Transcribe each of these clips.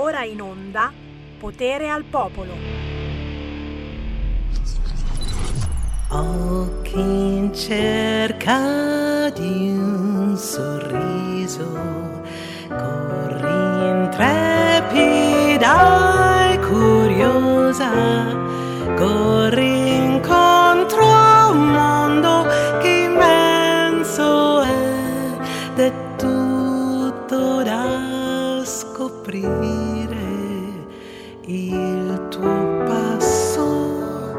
ora in onda Potere al Popolo. Oh, chi in cerca di un sorriso corri intrepida e curiosa, corri incontro a un mondo che immenso è ed è tutto da scoprire. Il tuo passo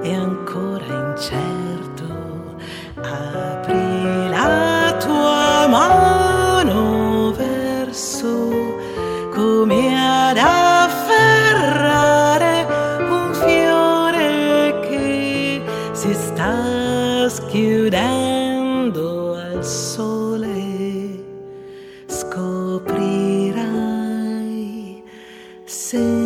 è ancora incerto, apri la tua mano verso, come ad afferrare un fiore che si sta schiudendo al sole, scoprirai se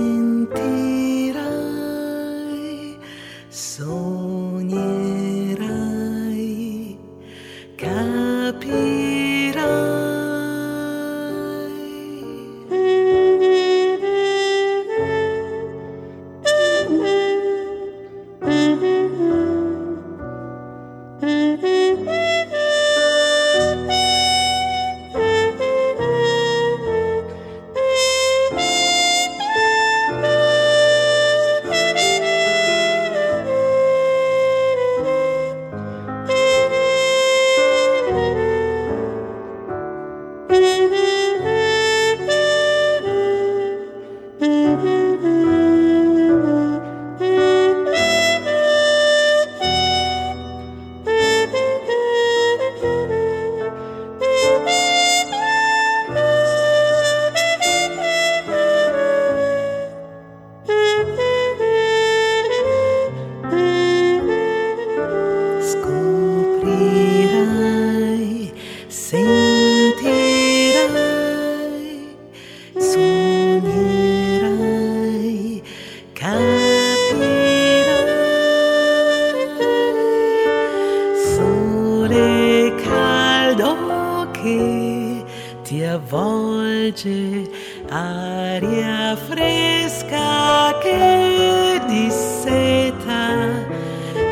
aria fresca che disseta,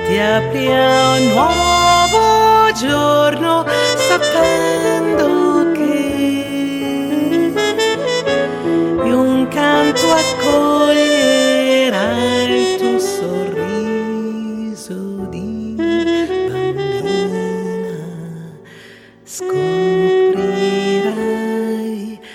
ti apri a un nuovo giorno sapendo che un canto accoglierà il tuo sorriso di bambina. Scoprirai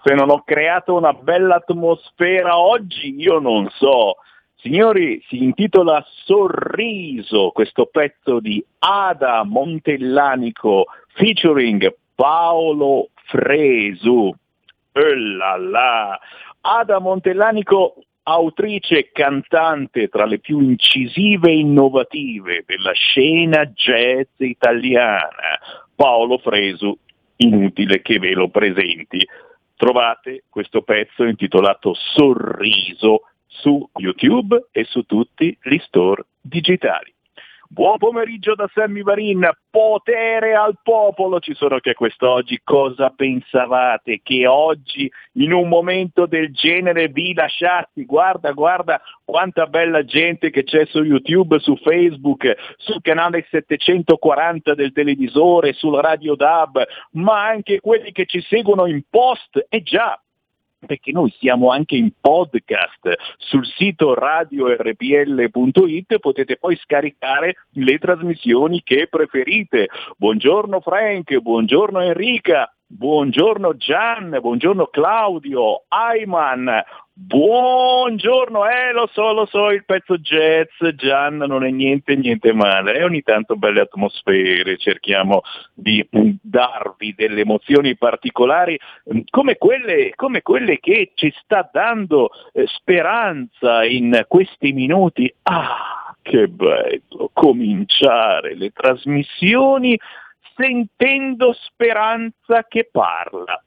se non ho creato una bella atmosfera oggi, io non so. Signori, si intitola Sorriso, questo pezzo di Ada Montelanico featuring Paolo Fresu. Là. Ada Montelanico, autrice e cantante tra le più incisive e innovative della scena jazz italiana. Paolo Fresu, inutile che ve lo presenti. Trovate questo pezzo intitolato Sorriso su YouTube e su tutti gli store digitali. Buon pomeriggio da Sammy Varin, Potere al Popolo, ci sono anche quest'oggi. Cosa pensavate che oggi in un momento del genere vi lasciassi? Guarda quanta bella gente che c'è su YouTube, su Facebook, sul canale 740 del televisore, sulla radio DAB, ma anche quelli che ci seguono in post, e già, perché noi siamo anche in podcast sul sito radiorpl.it, potete poi scaricare le trasmissioni che preferite. Buongiorno Frank, buongiorno Enrica, Buongiorno Gian, buongiorno Claudio, Ayman, buongiorno, lo so, il pezzo jazz, Gian, non è niente male, ogni tanto belle atmosfere, cerchiamo di darvi delle emozioni particolari, come quelle che ci sta dando Speranza in questi minuti. Ah, che bello, cominciare le trasmissioni sentendo Speranza che parla.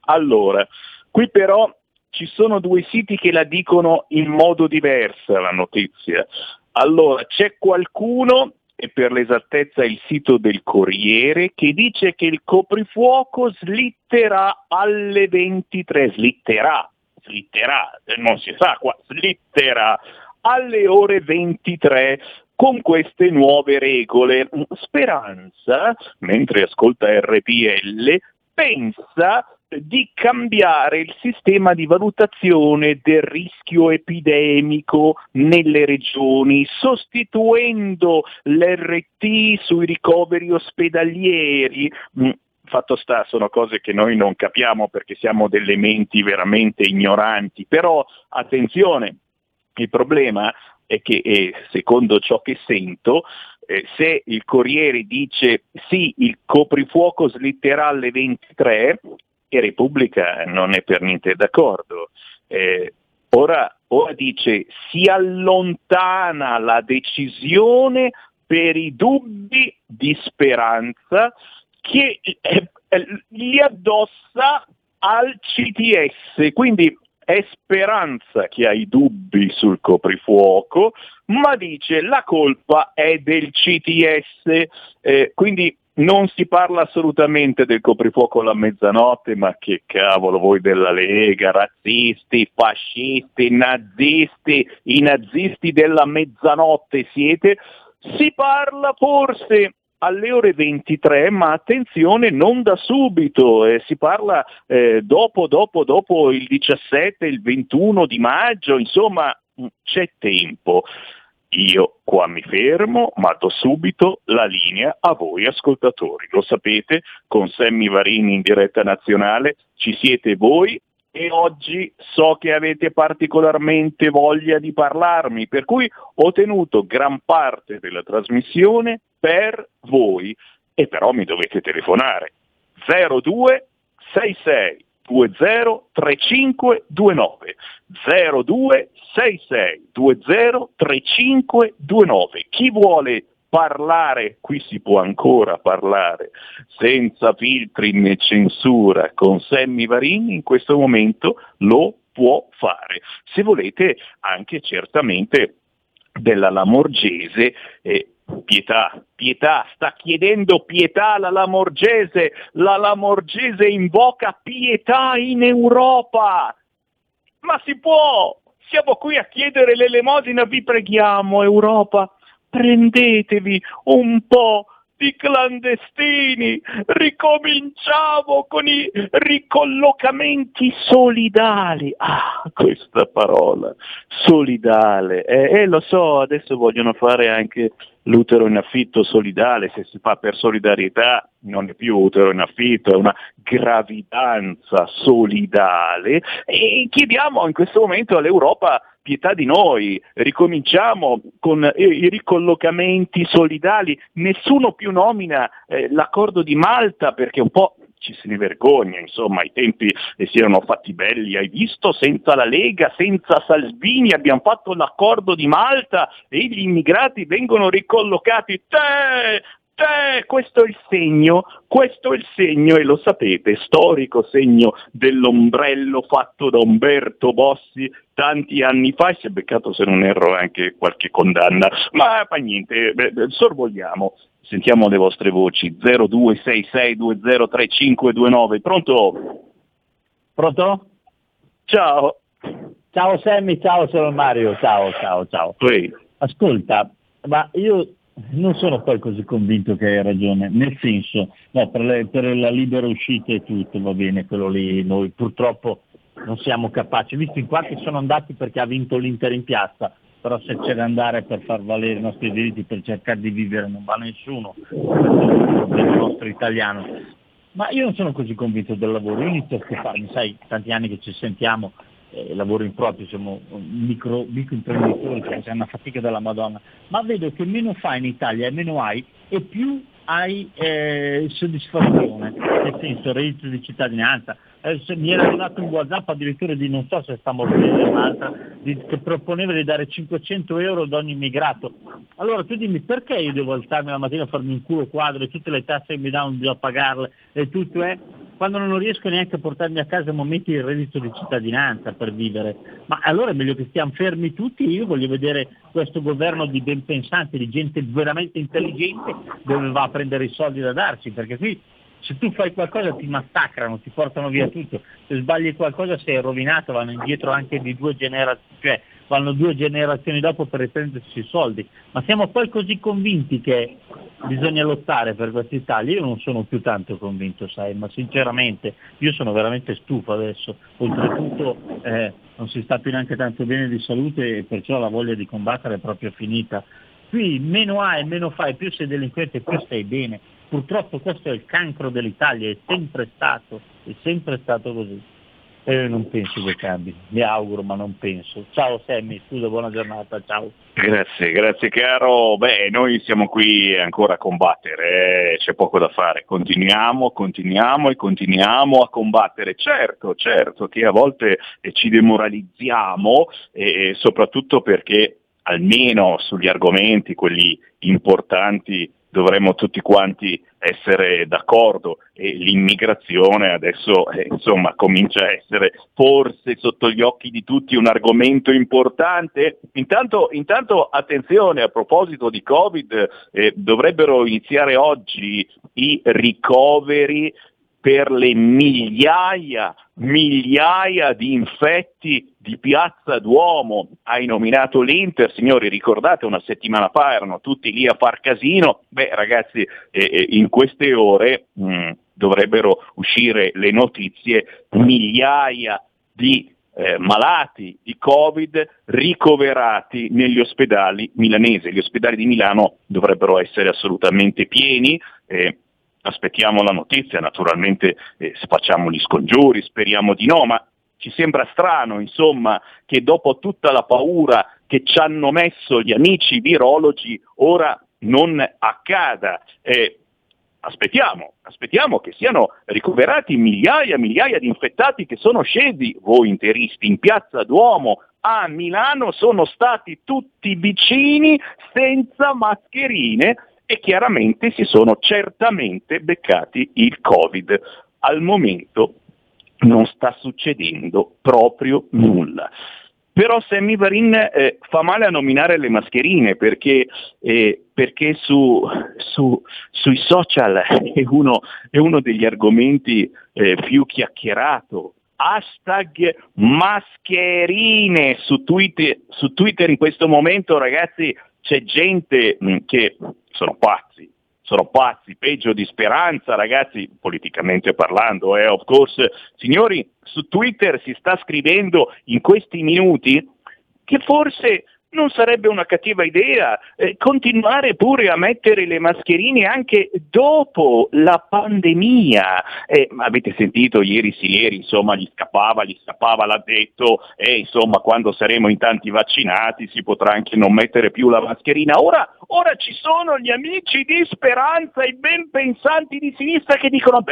Allora, qui però ci sono due siti che la dicono in modo diverso la notizia. Allora, c'è qualcuno, e per l'esattezza il sito del Corriere, che dice che il coprifuoco slitterà alle 23, slitterà, non si sa qua, slitterà alle ore 23. Con queste nuove regole, Speranza, mentre ascolta RPL, pensa di cambiare il sistema di valutazione del rischio epidemico nelle regioni, sostituendo l'RT sui ricoveri ospedalieri. Fatto sta, sono cose che noi non capiamo perché siamo delle menti veramente ignoranti, però attenzione, il problema è che secondo ciò che sento, se il Corriere dice sì, il coprifuoco slitterà alle 23, e Repubblica non è per niente d'accordo. Ora dice si allontana la decisione per i dubbi di Speranza che li addossa al CTS, quindi è Speranza che ha i dubbi sul coprifuoco, ma dice la colpa è del CTS, quindi non si parla assolutamente del coprifuoco alla mezzanotte, ma che cavolo voi della Lega, razzisti, fascisti, nazisti, i nazisti della mezzanotte siete, si parla forse alle ore 23, ma attenzione, non da subito, si parla dopo il 17, il 21 di maggio, insomma c'è tempo. Io qua mi fermo, ma do subito la linea a voi ascoltatori, lo sapete, con Sammy Varin in diretta nazionale ci siete voi e oggi so che avete particolarmente voglia di parlarmi, per cui ho tenuto gran parte della trasmissione per voi, e però mi dovete telefonare 0266 20 3529, 0266 20 3529. Chi vuole parlare, qui si può ancora parlare senza filtri né censura con Sammy Varin, in questo momento lo può fare, se volete anche certamente della Lamorgese. Pietà, sta chiedendo pietà la Lamorgese invoca pietà in Europa, ma si può, siamo qui a chiedere l'elemosina, vi preghiamo Europa, prendetevi un po' di clandestini, ricominciamo con i ricollocamenti solidali. Ah, questa parola, solidale, lo so, adesso vogliono fare anche l'utero in affitto solidale, se si fa per solidarietà non è più utero in affitto, è una gravidanza solidale, e chiediamo in questo momento all'Europa pietà di noi, ricominciamo con i ricollocamenti solidali, nessuno più nomina l'accordo di Malta perché un po' ci se ne vergogna, insomma i tempi si erano fatti belli, hai visto, senza la Lega, senza Salvini abbiamo fatto l'accordo di Malta e gli immigrati vengono ricollocati, questo è il segno, e lo sapete, storico segno dell'ombrello fatto da Umberto Bossi tanti anni fa, e si è beccato se non erro anche qualche condanna, ma fa niente, sorvogliamo. Sentiamo le vostre voci, 0266203529, pronto? Pronto? Ciao. Ciao Sammy, ciao, sono Mario, ciao. Ehi. Ascolta, ma io non sono poi così convinto che hai ragione, nel senso, no, per la libera uscita e tutto, va bene, quello lì, noi purtroppo non siamo capaci, visto in quanti sono andati perché ha vinto l'Inter in piazza, però se c'è da andare per far valere i nostri diritti, per cercare di vivere, non va nessuno, questo è il nostro italiano. Ma io non sono così convinto del lavoro, io inizio a stufarmi, sai, tanti anni che ci sentiamo, lavoro in proprio, siamo microimprenditori, cioè, c'è una fatica della Madonna, ma vedo che meno fai in Italia e meno hai e più hai soddisfazione, nel senso reddito di cittadinanza. Mi era arrivato un WhatsApp addirittura di non so se sta Morgese o un'altra che proponeva di dare 500 euro ad ogni immigrato. Allora tu dimmi, perché io devo alzarmi la mattina a farmi un culo quadro e tutte le tasse che mi danno bisogna pagarle e tutto è quando non riesco neanche a portarmi a casa momenti il reddito di cittadinanza per vivere? Ma allora è meglio che stiamo fermi tutti. Io voglio vedere questo governo di ben pensanti, di gente veramente intelligente, dove va a prendere i soldi da darci, perché qui se tu fai qualcosa ti massacrano, ti portano via tutto, se sbagli qualcosa sei rovinato, vanno indietro anche di due generazioni, cioè vanno due generazioni dopo per riprendersi i soldi. Ma siamo poi così convinti che bisogna lottare per questa Italia, io non sono più tanto convinto, sai, ma sinceramente io sono veramente stufo adesso, oltretutto non si sta più neanche tanto bene di salute e perciò la voglia di combattere è proprio finita. Qui meno hai, meno fai, più sei delinquente, più stai bene. Purtroppo questo è il cancro dell'Italia, è sempre stato così. E io non penso che cambi, mi auguro ma non penso. Ciao Sammy, scusa, buona giornata, ciao. Grazie caro. Beh, noi siamo qui ancora a combattere, c'è poco da fare, continuiamo a combattere. Certo che a volte ci demoralizziamo e soprattutto perché almeno sugli argomenti, quelli importanti, dovremmo tutti quanti essere d'accordo e l'immigrazione adesso insomma comincia a essere forse sotto gli occhi di tutti un argomento importante. Intanto attenzione, a proposito di Covid, dovrebbero iniziare oggi i ricoveri per le migliaia di infetti di Piazza Duomo. Hai nominato l'Inter, signori, ricordate una settimana fa erano tutti lì a far casino. Beh ragazzi, in queste ore dovrebbero uscire le notizie, migliaia di malati di Covid ricoverati negli ospedali milanesi. Gli ospedali di Milano dovrebbero essere assolutamente pieni, aspettiamo la notizia, naturalmente facciamo gli scongiuri, speriamo di no, ma ci sembra strano insomma che dopo tutta la paura che ci hanno messo gli amici virologi ora non accada. Aspettiamo che siano ricoverati migliaia di infettati che sono scesi, voi interisti, in Piazza Duomo a Milano sono stati tutti vicini senza mascherine e chiaramente si sono certamente beccati il Covid. Al momento non sta succedendo proprio nulla. Però Sammy Varin fa male a nominare le mascherine perché sui social è uno degli argomenti più chiacchierato. Hashtag mascherine su Twitter in questo momento, ragazzi. C'è gente che sono pazzi, peggio di Speranza, ragazzi, politicamente parlando, of course. Signori, su Twitter si sta scrivendo in questi minuti che forse non sarebbe una cattiva idea continuare pure a mettere le mascherine anche dopo la pandemia. Avete sentito ieri, insomma, gli scappava, l'ha detto, insomma, quando saremo in tanti vaccinati si potrà anche non mettere più la mascherina. Ora ci sono gli amici di Speranza, i ben pensanti di sinistra che dicono,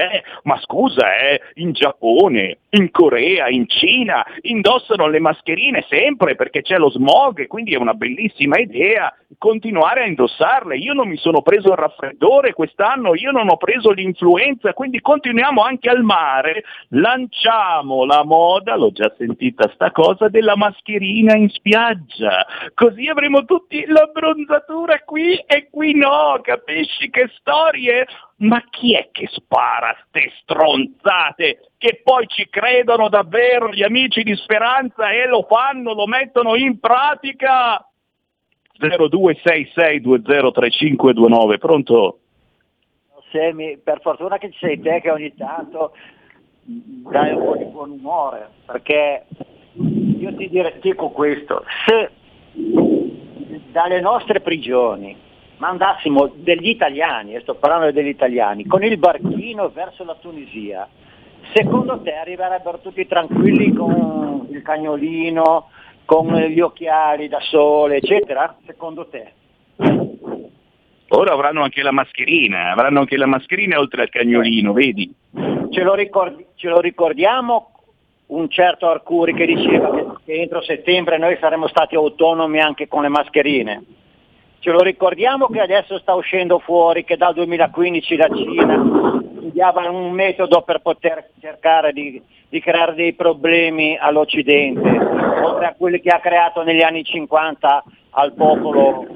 ma scusa, in Giappone, in Corea, in Cina indossano le mascherine sempre perché c'è lo smog e quindi è una bellissima idea continuare a indossarle, io non mi sono preso il raffreddore quest'anno, io non ho preso l'influenza, quindi continuiamo anche al mare, lanciamo la moda, l'ho già sentita sta cosa, della mascherina in spiaggia, così avremo tutti l'abbronzatura qui e qui no, capisci che storie? Ma chi è che spara ste stronzate che poi ci credono davvero gli amici di Speranza e lo fanno, lo mettono in pratica? 0266203529, pronto? Semi, per fortuna che ci sei te che ogni tanto dai un po' di buon umore, perché io ti dico questo, se dalle nostre prigioni mandassimo degli italiani, e sto parlando degli italiani, con il barchino verso la Tunisia, secondo te arriverebbero tutti tranquilli con il cagnolino, con gli occhiali da sole, eccetera? Secondo te? Ora avranno anche la mascherina oltre al cagnolino, vedi? Ce lo ricordiamo un certo Arcuri che diceva che entro settembre noi saremmo stati autonomi anche con le mascherine. Ce lo ricordiamo che adesso sta uscendo fuori che dal 2015 la Cina studiava un metodo per poter cercare di creare dei problemi all'Occidente, oltre a quelli che ha creato negli anni 50 al popolo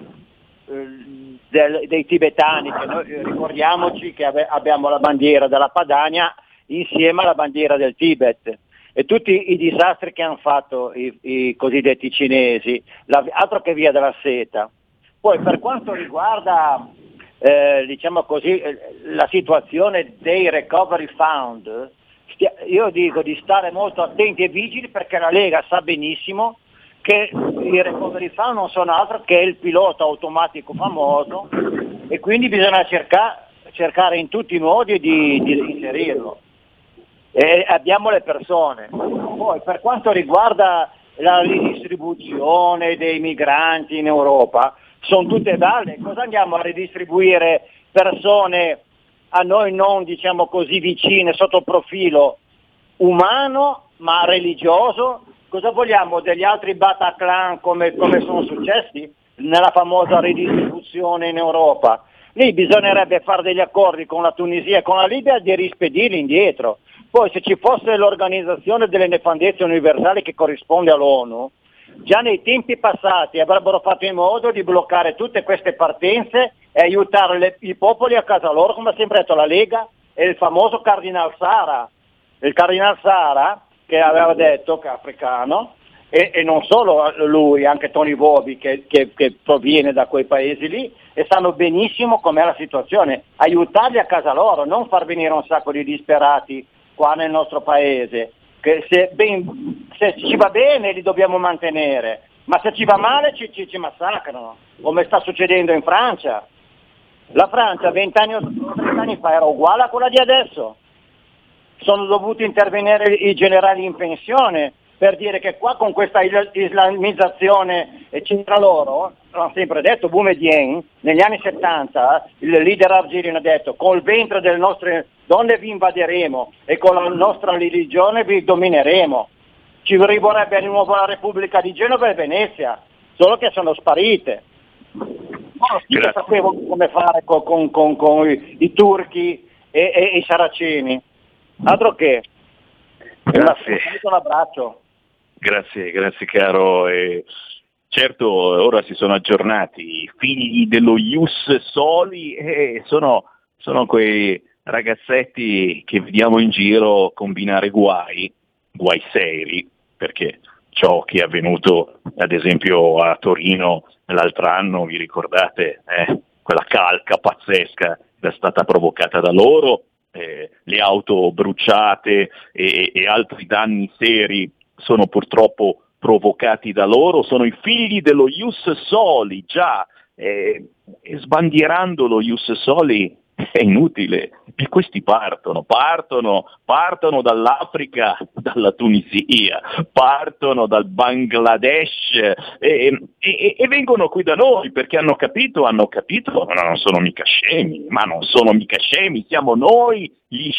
dei tibetani, che noi ricordiamoci che abbiamo la bandiera della Padania insieme alla bandiera del Tibet. E tutti i disastri che hanno fatto i cosiddetti cinesi, altro che via della seta. Poi per quanto riguarda la situazione dei recovery fund, io dico di stare molto attenti e vigili, perché la Lega sa benissimo che i recovery fund non sono altro che il pilota automatico famoso, e quindi bisogna cercare in tutti i modi di inserirlo. E abbiamo le persone. Poi per quanto riguarda la ridistribuzione dei migranti in Europa, sono tutte valle, cosa andiamo a ridistribuire persone a noi non, diciamo così, vicine sotto il profilo umano ma religioso? Cosa vogliamo degli altri Bataclan come sono successi nella famosa ridistribuzione in Europa? Lì bisognerebbe fare degli accordi con la Tunisia e con la Libia di rispedirli indietro. Poi se ci fosse l'organizzazione delle nefandezze universali che corrisponde all'ONU, già nei tempi passati avrebbero fatto in modo di bloccare tutte queste partenze e aiutare i popoli a casa loro, come ha sempre detto la Lega e il famoso Cardinal Sara. Il Cardinal Sara che aveva detto che è africano, e non solo lui, anche Tony Bobi che proviene da quei paesi lì, e sanno benissimo com'è la situazione. Aiutarli a casa loro, non far venire un sacco di disperati qua nel nostro paese, che se ci va bene li dobbiamo mantenere, ma se ci va male ci massacrano, come sta succedendo in Francia. La Francia 20 anni fa era uguale a quella di adesso. Sono dovuti intervenire i generali in pensione per dire che qua con questa islamizzazione c'entra loro. L'hanno sempre detto, Boumediene negli anni 70, il leader algerino ha detto: col ventre delle nostre donne vi invaderemo e con la nostra religione vi domineremo. Ci vorrebbe di nuovo la Repubblica di Genova e Venezia, solo che sono sparite. Io sapevo come fare con i turchi e i saraceni, altro che. Grazie, un abbraccio. Grazie caro. Certo, ora si sono aggiornati i figli dello Ius Soli, sono quei ragazzetti che vediamo in giro combinare guai seri, perché ciò che è avvenuto ad esempio a Torino l'altro anno, vi ricordate, quella calca pazzesca che è stata provocata da loro, le auto bruciate e altri danni seri sono purtroppo provocati da loro, sono i figli dello Ius Soli, già sbandierando lo Ius Soli è inutile, e questi partono dall'Africa, dalla Tunisia, partono dal Bangladesh e vengono qui da noi perché hanno capito, ma non sono mica scemi, siamo noi gli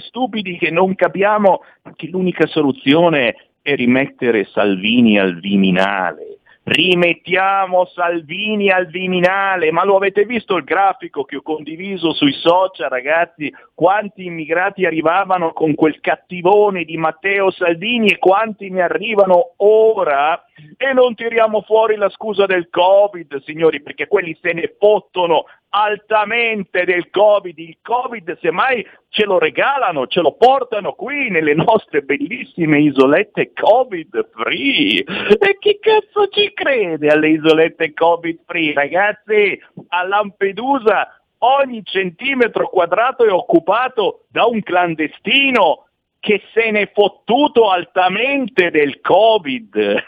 stupidi che non capiamo che l'unica soluzione è rimettere Salvini al Viminale. Rimettiamo Salvini al Viminale, ma lo avete visto il grafico che ho condiviso sui social, ragazzi? Quanti immigrati arrivavano con quel cattivone di Matteo Salvini e quanti ne arrivano ora? E non tiriamo fuori la scusa del Covid, signori, perché quelli se ne fottono altamente del Covid. Il Covid semmai ce lo regalano, ce lo portano qui nelle nostre bellissime isolette Covid free. E chi cazzo ci crede alle isolette Covid free? Ragazzi, a Lampedusa ogni centimetro quadrato è occupato da un clandestino che se ne è fottuto altamente del Covid.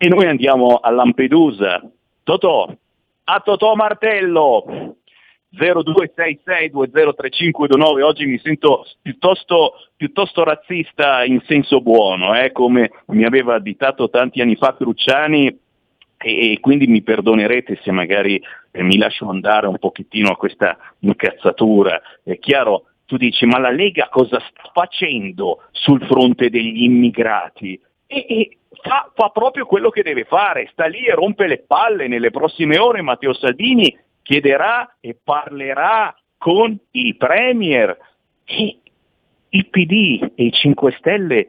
E noi andiamo a Lampedusa. Totò, a Totò Martello 0266203529. Oggi mi sento piuttosto razzista in senso buono, come mi aveva additato tanti anni fa Cruciani, e quindi mi perdonerete se magari mi lascio andare un pochettino a questa incazzatura. È chiaro, tu dici, ma la Lega cosa sta facendo sul fronte degli immigrati? E fa proprio quello che deve fare, sta lì e rompe le palle. Nelle prossime ore Matteo Salvini chiederà e parlerà con i premier, e il PD e i 5 Stelle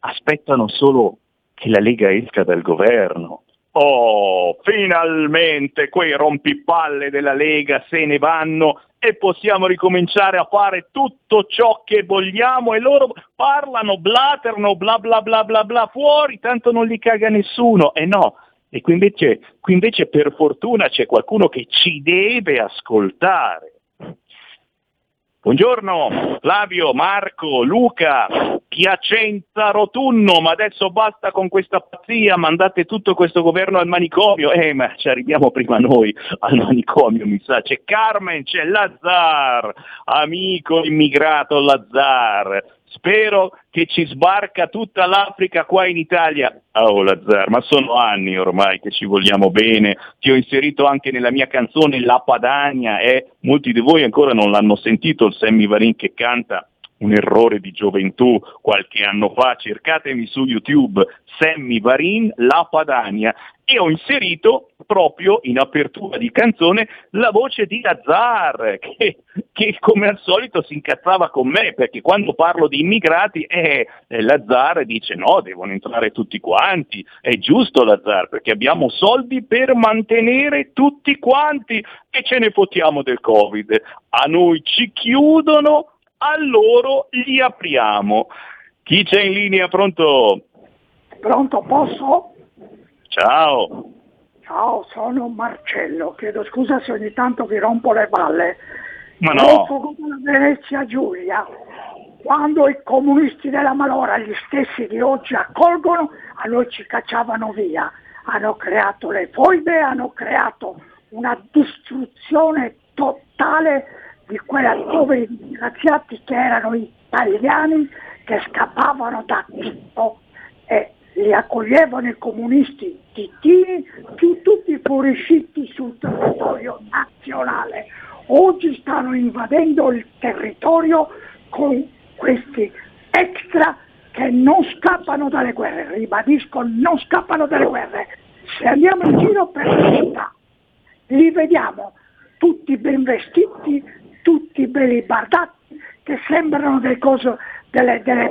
aspettano solo che la Lega esca dal governo. Oh, finalmente quei rompipalle della Lega se ne vanno e possiamo ricominciare a fare tutto ciò che vogliamo, e loro parlano, blaterno, bla bla bla bla bla, fuori, tanto non li caga nessuno. E no, e qui invece per fortuna c'è qualcuno che ci deve ascoltare. Buongiorno Flavio, Marco, Luca, Piacenza Rotunno, ma adesso basta con questa pazzia, mandate tutto questo governo al manicomio. Ma ci arriviamo prima noi al manicomio, mi sa. C'è Carmen, c'è Lazzar, amico immigrato Lazzar, spero che ci sbarca tutta l'Africa qua in Italia. Oh Lazzar, ma sono anni ormai che ci vogliamo bene, ti ho inserito anche nella mia canzone La Padania, molti di voi ancora non l'hanno sentito, il Sammy Varin che canta un errore di gioventù qualche anno fa. Cercatemi su YouTube, Sammy Varin, La Padania, e ho inserito proprio in apertura di canzone la voce di Lazzar che come al solito si incazzava con me, perché quando parlo di immigrati Lazzar dice no, devono entrare tutti quanti. È giusto Lazzar, perché abbiamo soldi per mantenere tutti quanti e ce ne fottiamo del Covid, a noi ci chiudono, a loro li apriamo. Chi c'è in linea? Pronto? Pronto, posso? Ciao. Ciao, sono Marcello, chiedo scusa se ogni tanto vi rompo le balle. Ma no. Come Venezia Giulia, quando i comunisti della malora, gli stessi di oggi, accolgono, a noi ci cacciavano via. Hanno creato le foibe, hanno creato una distruzione totale di quei poveri disgraziati che erano italiani, che scappavano da tutto e li accoglievano i comunisti titini, tutti fuoriusciti sul territorio nazionale. Oggi stanno invadendo il territorio con questi extra che non scappano dalle guerre, ribadisco, non scappano dalle guerre. Se andiamo in giro per la città, li vediamo tutti ben vestiti, tutti belli bardati, che sembrano delle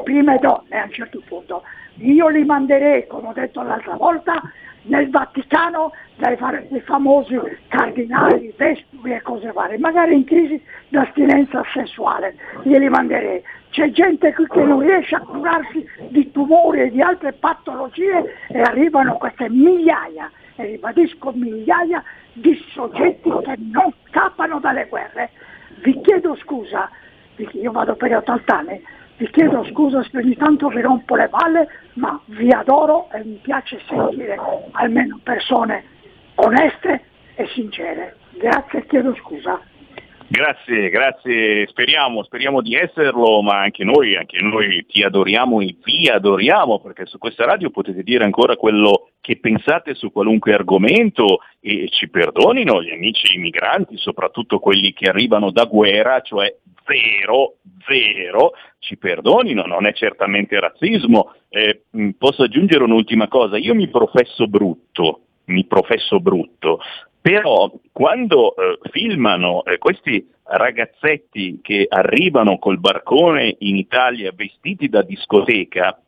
prime donne a un certo punto. Io li manderei, come ho detto l'altra volta, nel Vaticano, dai famosi cardinali, vescovi e cose varie, magari in crisi d'astinenza sessuale, glieli manderei. C'è gente qui che non riesce a curarsi di tumori e di altre patologie e arrivano queste migliaia, e ribadisco migliaia, di soggetti che non scappano dalle guerre. Vi chiedo scusa, io vado per 80 anni, vi chiedo scusa se ogni tanto vi rompo le balle, ma vi adoro e mi piace sentire almeno persone oneste e sincere. Grazie e chiedo scusa. Grazie, speriamo di esserlo, ma anche noi ti adoriamo e vi adoriamo, perché su questa radio potete dire ancora quello che pensate su qualunque argomento, e ci perdonino gli amici immigranti, soprattutto quelli che arrivano da guerra, cioè zero, ci perdonino, non è certamente razzismo. Posso aggiungere un'ultima cosa, io mi professo brutto. Però quando filmano questi ragazzetti che arrivano col barcone in Italia vestiti da discoteca,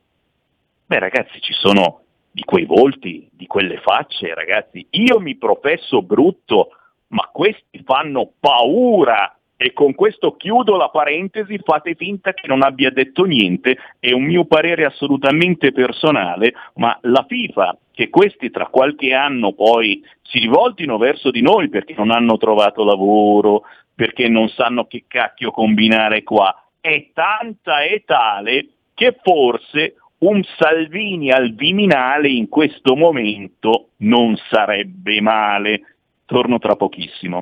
ragazzi, ci sono di quei volti, di quelle facce, ragazzi, io mi professo brutto, ma questi fanno paura. E con questo chiudo la parentesi, fate finta che non abbia detto niente, è un mio parere assolutamente personale, ma la FIFA, che questi tra qualche anno poi si rivoltino verso di noi perché non hanno trovato lavoro, perché non sanno che cacchio combinare qua, è tanta e tale che forse un Salvini al Viminale in questo momento non sarebbe male. Torno tra pochissimo.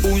Un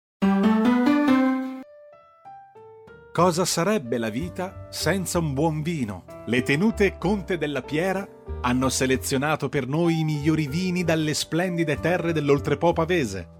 Cosa sarebbe la vita senza un buon vino? Le tenute Conte della Piera hanno selezionato per noi i migliori vini dalle splendide terre dell'oltrepò pavese.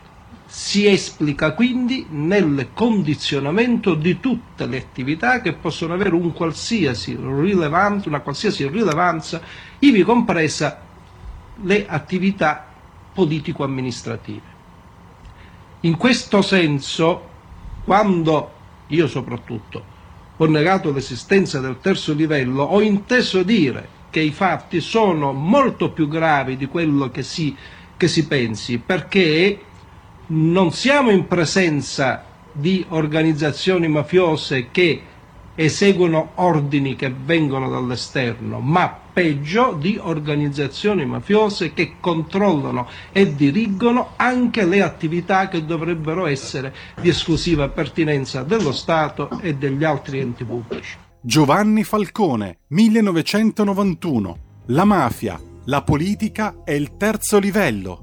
si esplica quindi nel condizionamento di tutte le attività che possono avere una qualsiasi rilevanza, ivi compresa le attività politico-amministrative. In questo senso, quando io soprattutto ho negato l'esistenza del terzo livello, ho inteso dire che i fatti sono molto più gravi di quello che si che si pensi, perché non siamo in presenza di organizzazioni mafiose che eseguono ordini che vengono dall'esterno, ma peggio di organizzazioni mafiose che controllano e dirigono anche le attività che dovrebbero essere di esclusiva pertinenza dello Stato e degli altri enti pubblici. Giovanni Falcone, 1991. La mafia, la politica è il terzo livello.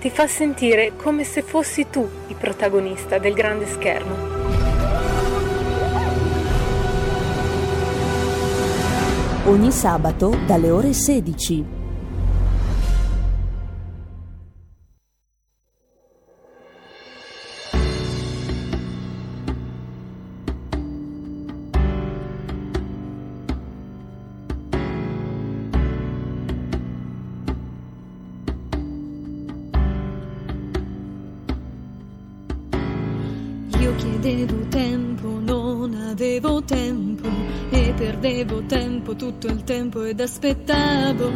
Ti fa sentire come se fossi tu il protagonista del grande schermo. Ogni sabato dalle ore 16. Io chiedevo tempo, non avevo tempo e perdevo tempo. Tutto il tempo ed aspettavo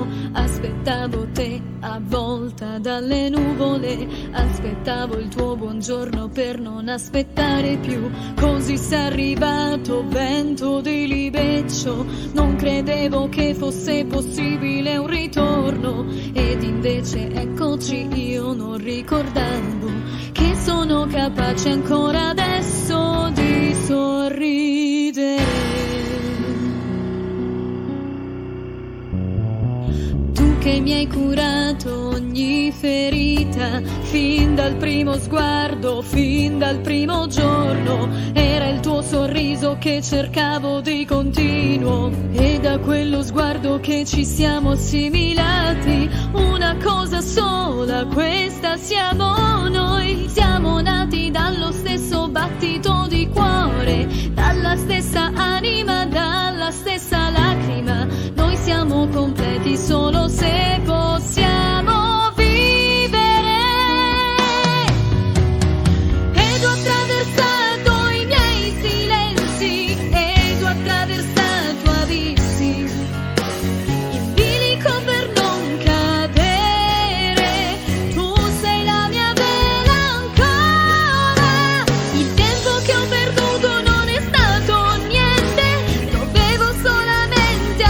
te avvolta dalle nuvole, aspettavo il tuo buongiorno per non aspettare più, così sei arrivato vento di libeccio, non credevo che fosse possibile un ritorno ed invece eccoci, io non ricordavo che sono capace ancora adesso di sorridere. Che mi hai curato ogni ferita, fin dal primo sguardo, fin dal primo giorno, era il tuo sorriso che cercavo di continuo, e da quello sguardo che ci siamo assimilati, una cosa sola, questa siamo noi, siamo nati dallo stesso battito di cuore, dalla stessa anima, dalla stessa lacrima, noi siamo completi solo se possiamo vivere ed ho attraversato i miei silenzi ed ho attraversato abissi in bilico per non cadere, tu sei la mia vela ancora, il tempo che ho perduto non è stato niente, dovevo solamente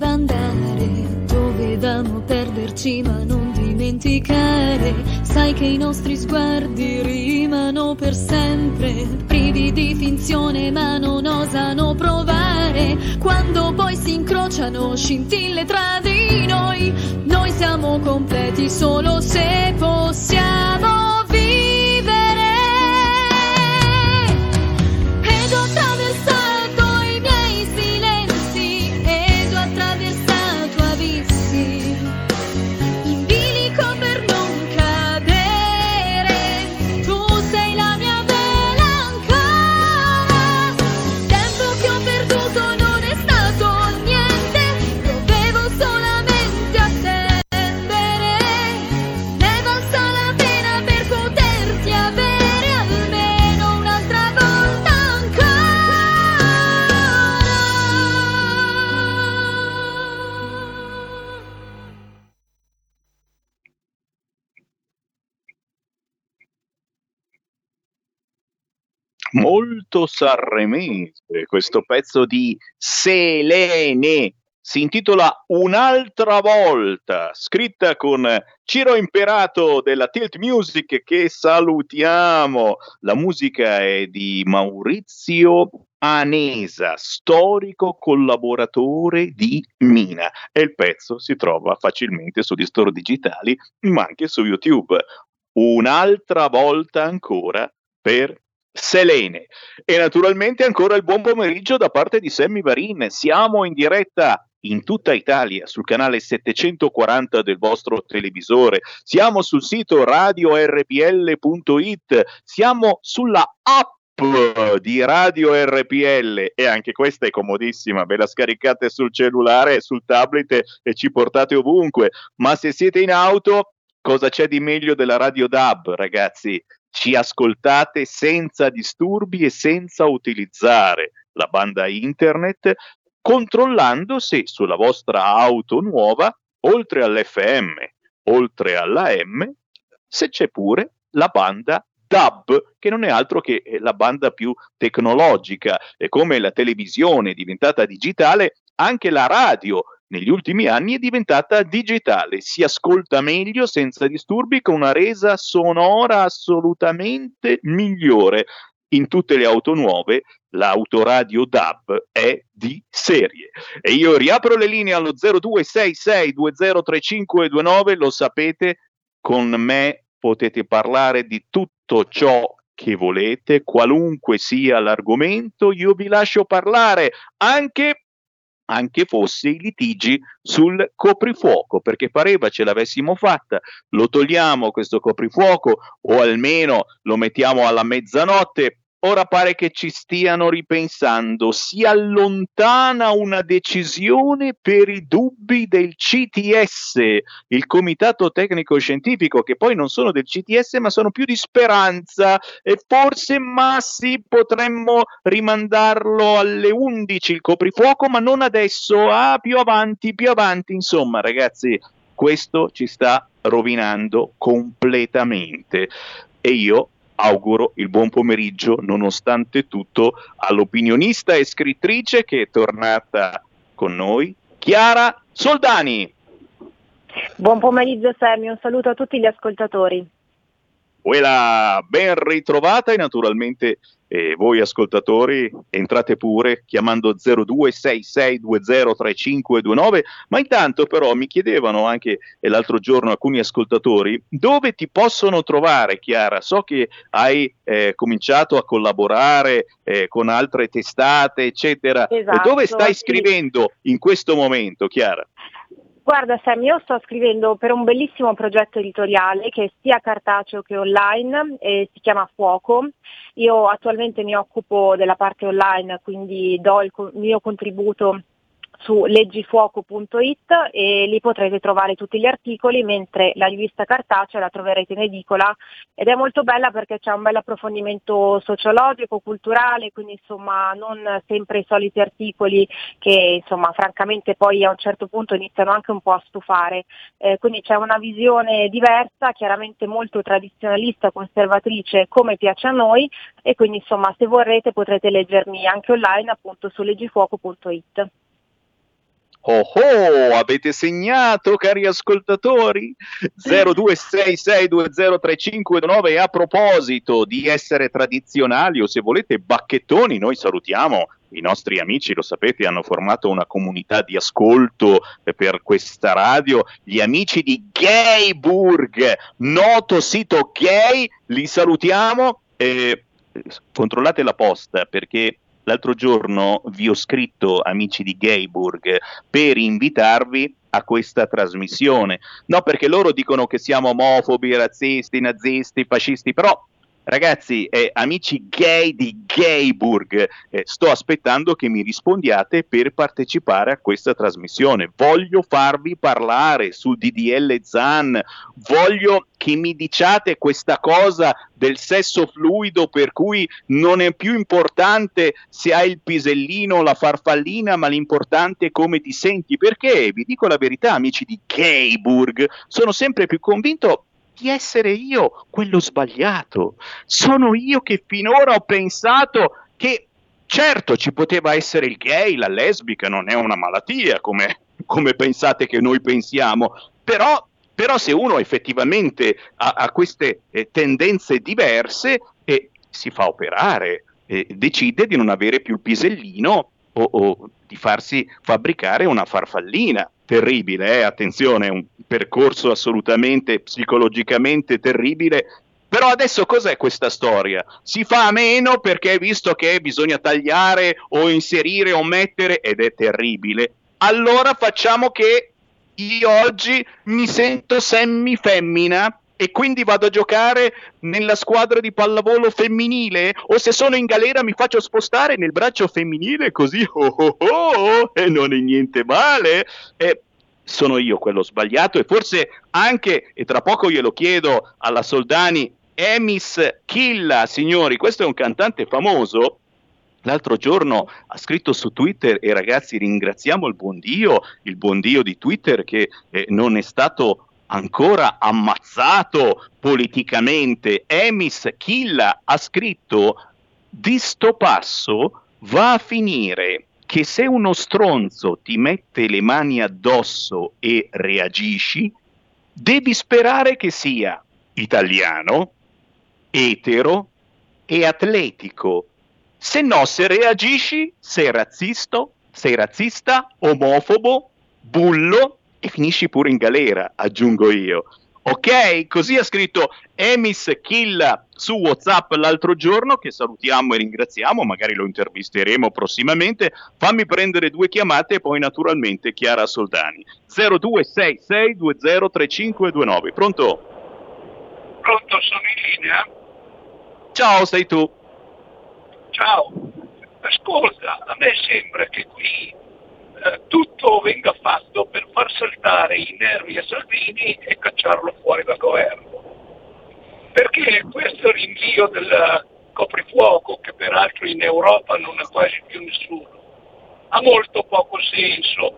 andare, dovevamo perderci ma non dimenticare, sai che i nostri sguardi rimano per sempre, privi di finzione ma non osano provare, quando poi si incrociano scintille tra di noi, noi siamo completi solo se possiamo vivere ed ho attraversato per molto sanremese questo pezzo di Selene, si intitola Un'altra volta, scritta con Ciro Imperato della Tilt Music, che salutiamo. La musica è di Maurizio Anesa, storico collaboratore di Mina, e il pezzo si trova facilmente sugli store digitali, ma anche su YouTube. Un'altra volta ancora per Selene. E naturalmente ancora il buon pomeriggio da parte di Sammy Varin. Siamo in diretta in tutta Italia sul canale 740 del vostro televisore, siamo sul sito radiorpl.it, siamo sulla app di Radio RPL, e anche questa è comodissima, ve la scaricate sul cellulare, sul tablet e ci portate ovunque. Ma se siete in auto, cosa c'è di meglio della Radio DAB, ragazzi? Ci ascoltate senza disturbi e senza utilizzare la banda internet, controllando se sulla vostra auto nuova, oltre all'FM, oltre alla M, se c'è pure la banda DAB, che non è altro che la banda più tecnologica. E come la televisione è diventata digitale, anche la radio negli ultimi anni è diventata digitale, si ascolta meglio senza disturbi, con una resa sonora assolutamente migliore. In tutte le auto nuove l'autoradio DAB è di serie. E io riapro le linee allo 0266203529, lo sapete, con me potete parlare di tutto ciò che volete, qualunque sia l'argomento, io vi lascio parlare, anche fosse i litigi sul coprifuoco, perché pareva ce l'avessimo fatta. Lo togliamo questo coprifuoco, o almeno lo mettiamo alla mezzanotte. Ora pare che ci stiano ripensando, si allontana una decisione per i dubbi del CTS, il Comitato Tecnico Scientifico, che poi non sono del CTS ma sono più di Speranza, e forse, ma sì, potremmo rimandarlo alle 11 il coprifuoco, ma non adesso, più avanti, insomma ragazzi, questo ci sta rovinando completamente. E io auguro il buon pomeriggio, nonostante tutto, all'opinionista e scrittrice che è tornata con noi, Chiara Soldani. Buon pomeriggio Sammy, un saluto a tutti gli ascoltatori. Quella ben ritrovata, e naturalmente voi ascoltatori entrate pure chiamando 0266203529, ma intanto però mi chiedevano anche l'altro giorno alcuni ascoltatori dove ti possono trovare, Chiara. So che hai cominciato a collaborare con altre testate, eccetera. Esatto, dove stai scrivendo in questo momento, Chiara? Guarda Sam, io sto scrivendo per un bellissimo progetto editoriale che è sia cartaceo che online, e si chiama Fuoco. Io attualmente mi occupo della parte online, quindi do il mio contributo su leggifuoco.it e lì potrete trovare tutti gli articoli, mentre la rivista cartacea la troverete in edicola, ed è molto bella perché c'è un bel approfondimento sociologico, culturale, quindi insomma non sempre i soliti articoli che insomma francamente poi a un certo punto iniziano anche un po' a stufare, quindi c'è una visione diversa, chiaramente molto tradizionalista, conservatrice, come piace a noi, e quindi insomma se vorrete potrete leggermi anche online, appunto su leggifuoco.it. Oh oh, avete segnato, cari ascoltatori? 0266203529. E a proposito di essere tradizionali, o se volete bacchettoni, noi salutiamo i nostri amici, lo sapete, hanno formato una comunità di ascolto per questa radio, gli amici di Gayburg, noto sito gay, li salutiamo, e controllate la posta, perché l'altro giorno vi ho scritto, amici di Gayburg, per invitarvi a questa trasmissione. No, perché loro dicono che siamo omofobi, razzisti, nazisti, fascisti, però ragazzi, amici gay di Gayburg, sto aspettando che mi rispondiate per partecipare a questa trasmissione. Voglio farvi parlare sul DDL Zan, voglio che mi diciate questa cosa del sesso fluido, per cui non è più importante se hai il pisellino o la farfallina, ma l'importante è come ti senti, perché vi dico la verità, amici di Gayburg, sono sempre più convinto di essere io quello sbagliato. Sono io che finora ho pensato che certo ci poteva essere il gay, la lesbica, non è una malattia come pensate che noi pensiamo, però se uno effettivamente ha queste tendenze diverse si fa operare, decide di non avere più il pisellino o di farsi fabbricare una farfallina. Terribile, attenzione, è un percorso assolutamente psicologicamente terribile. Però adesso cos'è questa storia? Si fa a meno perché visto che bisogna tagliare o inserire o mettere, ed è terribile, allora facciamo che io oggi mi sento semifemmina e quindi vado a giocare nella squadra di pallavolo femminile, o se sono in galera mi faccio spostare nel braccio femminile così e non è niente male. Sono io quello sbagliato, e forse anche, e tra poco glielo chiedo alla Soldani, Emis Killa, signori, questo è un cantante famoso, l'altro giorno ha scritto su Twitter, e ragazzi ringraziamo il buon Dio di Twitter che non è stato ancora ammazzato politicamente. Emis Killa ha scritto: di sto passo va a finire che se uno stronzo ti mette le mani addosso e reagisci, devi sperare che sia italiano, etero e atletico. Se no, se reagisci, sei razzista, omofobo, bullo e finisci pure in galera, aggiungo io. Ok, così ha scritto Emis Killa su WhatsApp l'altro giorno, che salutiamo e ringraziamo, magari lo intervisteremo prossimamente. Fammi prendere due chiamate e poi naturalmente Chiara Soldani. 0266203529. Pronto? Pronto, sono in linea. Ciao, sei tu. Ciao, ascolta, a me sembra che qui tutto venga fatto per far saltare i nervi a Salvini e cacciarlo fuori dal governo, perché questo rinvio del coprifuoco, che peraltro in Europa non ha quasi più nessuno, ha molto poco senso.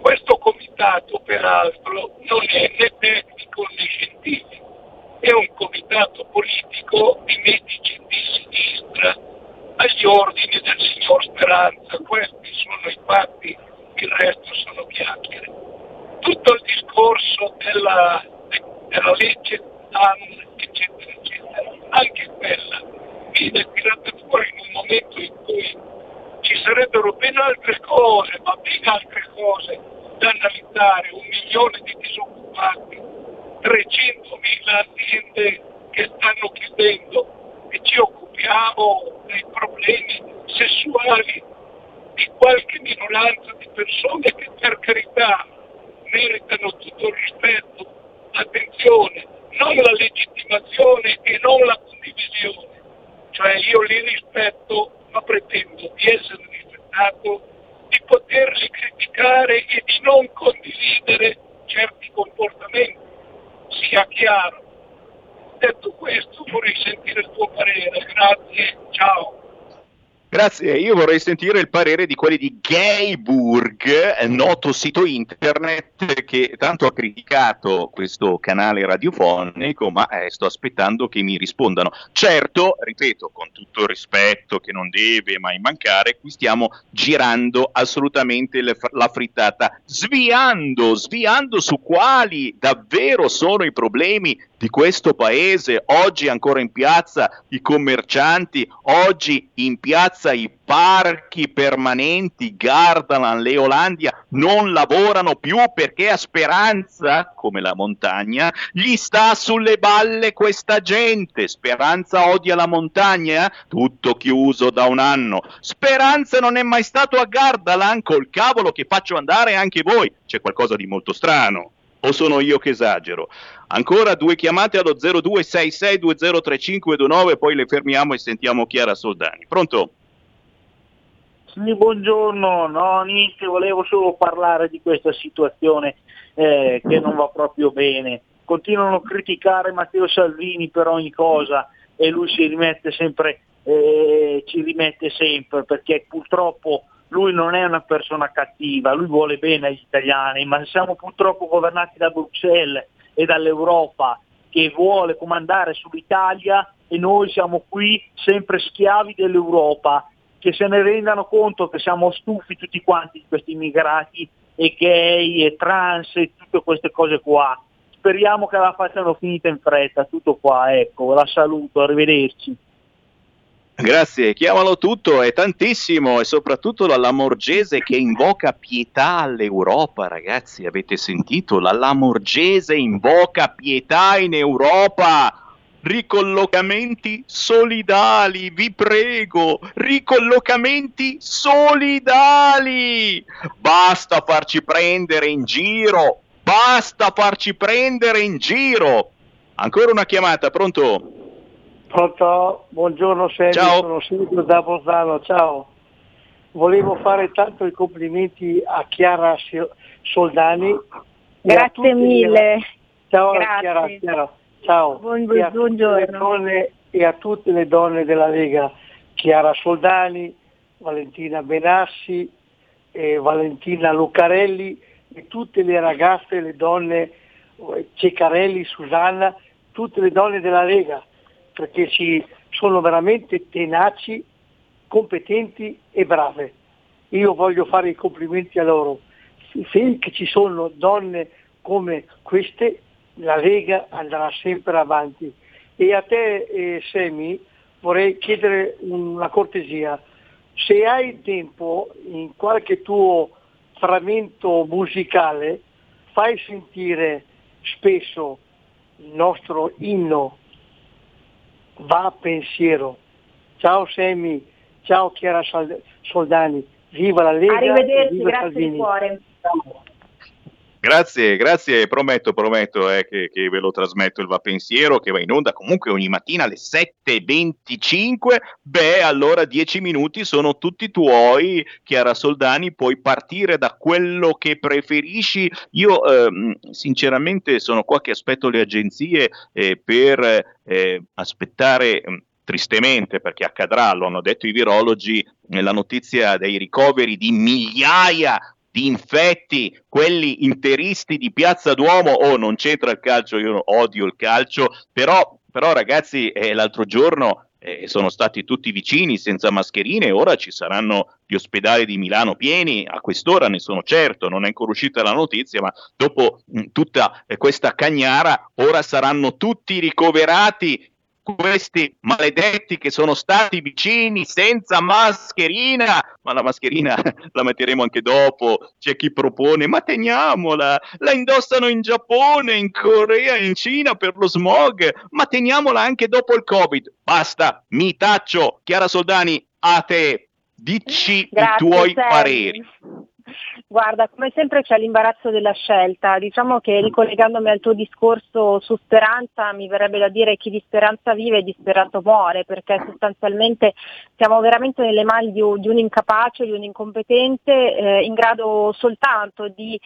Questo comitato peraltro non è né tecnico né scientifico, è un comitato politico di medici di sinistra agli ordini del signor Speranza. Questi sono i fatti, il resto sono chiacchiere. Tutto il discorso della legge Zan, eccetera, eccetera, anche quella viene tirata fuori in un momento in cui ci sarebbero ben altre cose, ma ben altre cose da analizzare: 1 milione di disoccupati, 300.000 aziende che stanno chiudendo, e ci occupiamo dei problemi sessuali di qualche minoranza di persone che, per carità, meritano tutto il rispetto, l'attenzione, non la legittimazione e non la condivisione. Cioè, io li rispetto, ma pretendo di essere rispettato, di poterli criticare e di non condividere certi comportamenti, sia chiaro. Detto questo, vorrei sentire il tuo parere, grazie, ciao. Grazie, io vorrei sentire il parere di quelli di Gayburg, noto sito internet che tanto ha criticato questo canale radiofonico, ma sto aspettando che mi rispondano. Certo, ripeto, con tutto il rispetto che non deve mai mancare, qui stiamo girando assolutamente la frittata, sviando su quali davvero sono i problemi di questo paese. Oggi ancora in piazza i commercianti, oggi in piazza i parchi permanenti, Gardaland, Leolandia, non lavorano più perché a Speranza, come la montagna, gli sta sulle balle questa gente. Speranza odia la montagna, tutto chiuso da 1 anno. Speranza non è mai stato a Gardaland, col cavolo che faccio andare anche voi, c'è qualcosa di molto strano. O sono io che esagero? Ancora due chiamate allo 0266203529, poi le fermiamo e sentiamo Chiara Soldani. Pronto? Sì, buongiorno. No, niente, volevo solo parlare di questa situazione che non va proprio bene. Continuano a criticare Matteo Salvini per ogni cosa e lui ci rimette sempre, perché purtroppo lui non è una persona cattiva, lui vuole bene agli italiani, ma siamo purtroppo governati da Bruxelles e dall'Europa che vuole comandare sull'Italia, e noi siamo qui sempre schiavi dell'Europa, che se ne rendano conto che siamo stufi tutti quanti di questi immigrati e gay e trans e tutte queste cose qua. Speriamo che la facciano finita in fretta, tutto qua, ecco, la saluto, arrivederci. Grazie, chiamalo tutto, è tantissimo, e soprattutto la Lamorgese che invoca pietà all'Europa, ragazzi, avete sentito? La Lamorgese invoca pietà in Europa! Ricollocamenti solidali, vi prego, ricollocamenti solidali! Basta farci prendere in giro, basta farci prendere in giro! Ancora una chiamata, pronto? Pronto, buongiorno Sergio, ciao. Sono Silvio da Bolzano, ciao. Volevo fare tanto i complimenti a Chiara Soldani. Grazie mille. Ciao Chiara, ciao. Buongiorno. E a tutte le donne della Lega, Chiara Soldani, Valentina Benassi, Valentina Lucarelli e tutte le ragazze, le donne, Ceccarelli, Susanna, tutte le donne della Lega, perché ci sono veramente tenaci, competenti e brave. Io voglio fare i complimenti a loro. Finché ci sono donne come queste, la Lega andrà sempre avanti. E a te, Semi, vorrei chiedere una cortesia. Se hai tempo, in qualche tuo frammento musicale, fai sentire spesso il nostro inno Va pensiero. Ciao Semi, ciao Chiara Soldani, viva la Lega. Arrivederci, viva grazie Salvini. Di cuore. Ciao. Grazie, prometto che ve lo trasmetto il Va pensiero, che va in onda comunque ogni mattina alle 7:25. Beh, allora 10 minuti sono tutti tuoi, Chiara Soldani, puoi partire da quello che preferisci. Io sinceramente sono qua che aspetto le agenzie per aspettare, tristemente, perché accadrà, lo hanno detto i virologi, la notizia dei ricoveri di migliaia di infetti, quelli interisti di Piazza Duomo. Non c'entra il calcio, io odio il calcio, però ragazzi, l'altro giorno sono stati tutti vicini senza mascherine, ora ci saranno gli ospedali di Milano pieni, a quest'ora ne sono certo, non è ancora uscita la notizia, ma dopo tutta questa cagnara, ora saranno tutti ricoverati questi maledetti che sono stati vicini senza mascherina. Ma la mascherina la metteremo anche dopo, c'è chi propone ma teniamola, la indossano in Giappone, in Corea, in Cina per lo smog, ma teniamola anche dopo il Covid. Basta, mi taccio. Chiara Soldani, a te, dici grazie, i tuoi pareri. Guarda, come sempre c'è l'imbarazzo della scelta, diciamo che ricollegandomi al tuo discorso su Speranza, mi verrebbe da dire chi di Speranza vive disperato muore, perché sostanzialmente siamo veramente nelle mani di un incapace, di un incompetente, in grado soltanto di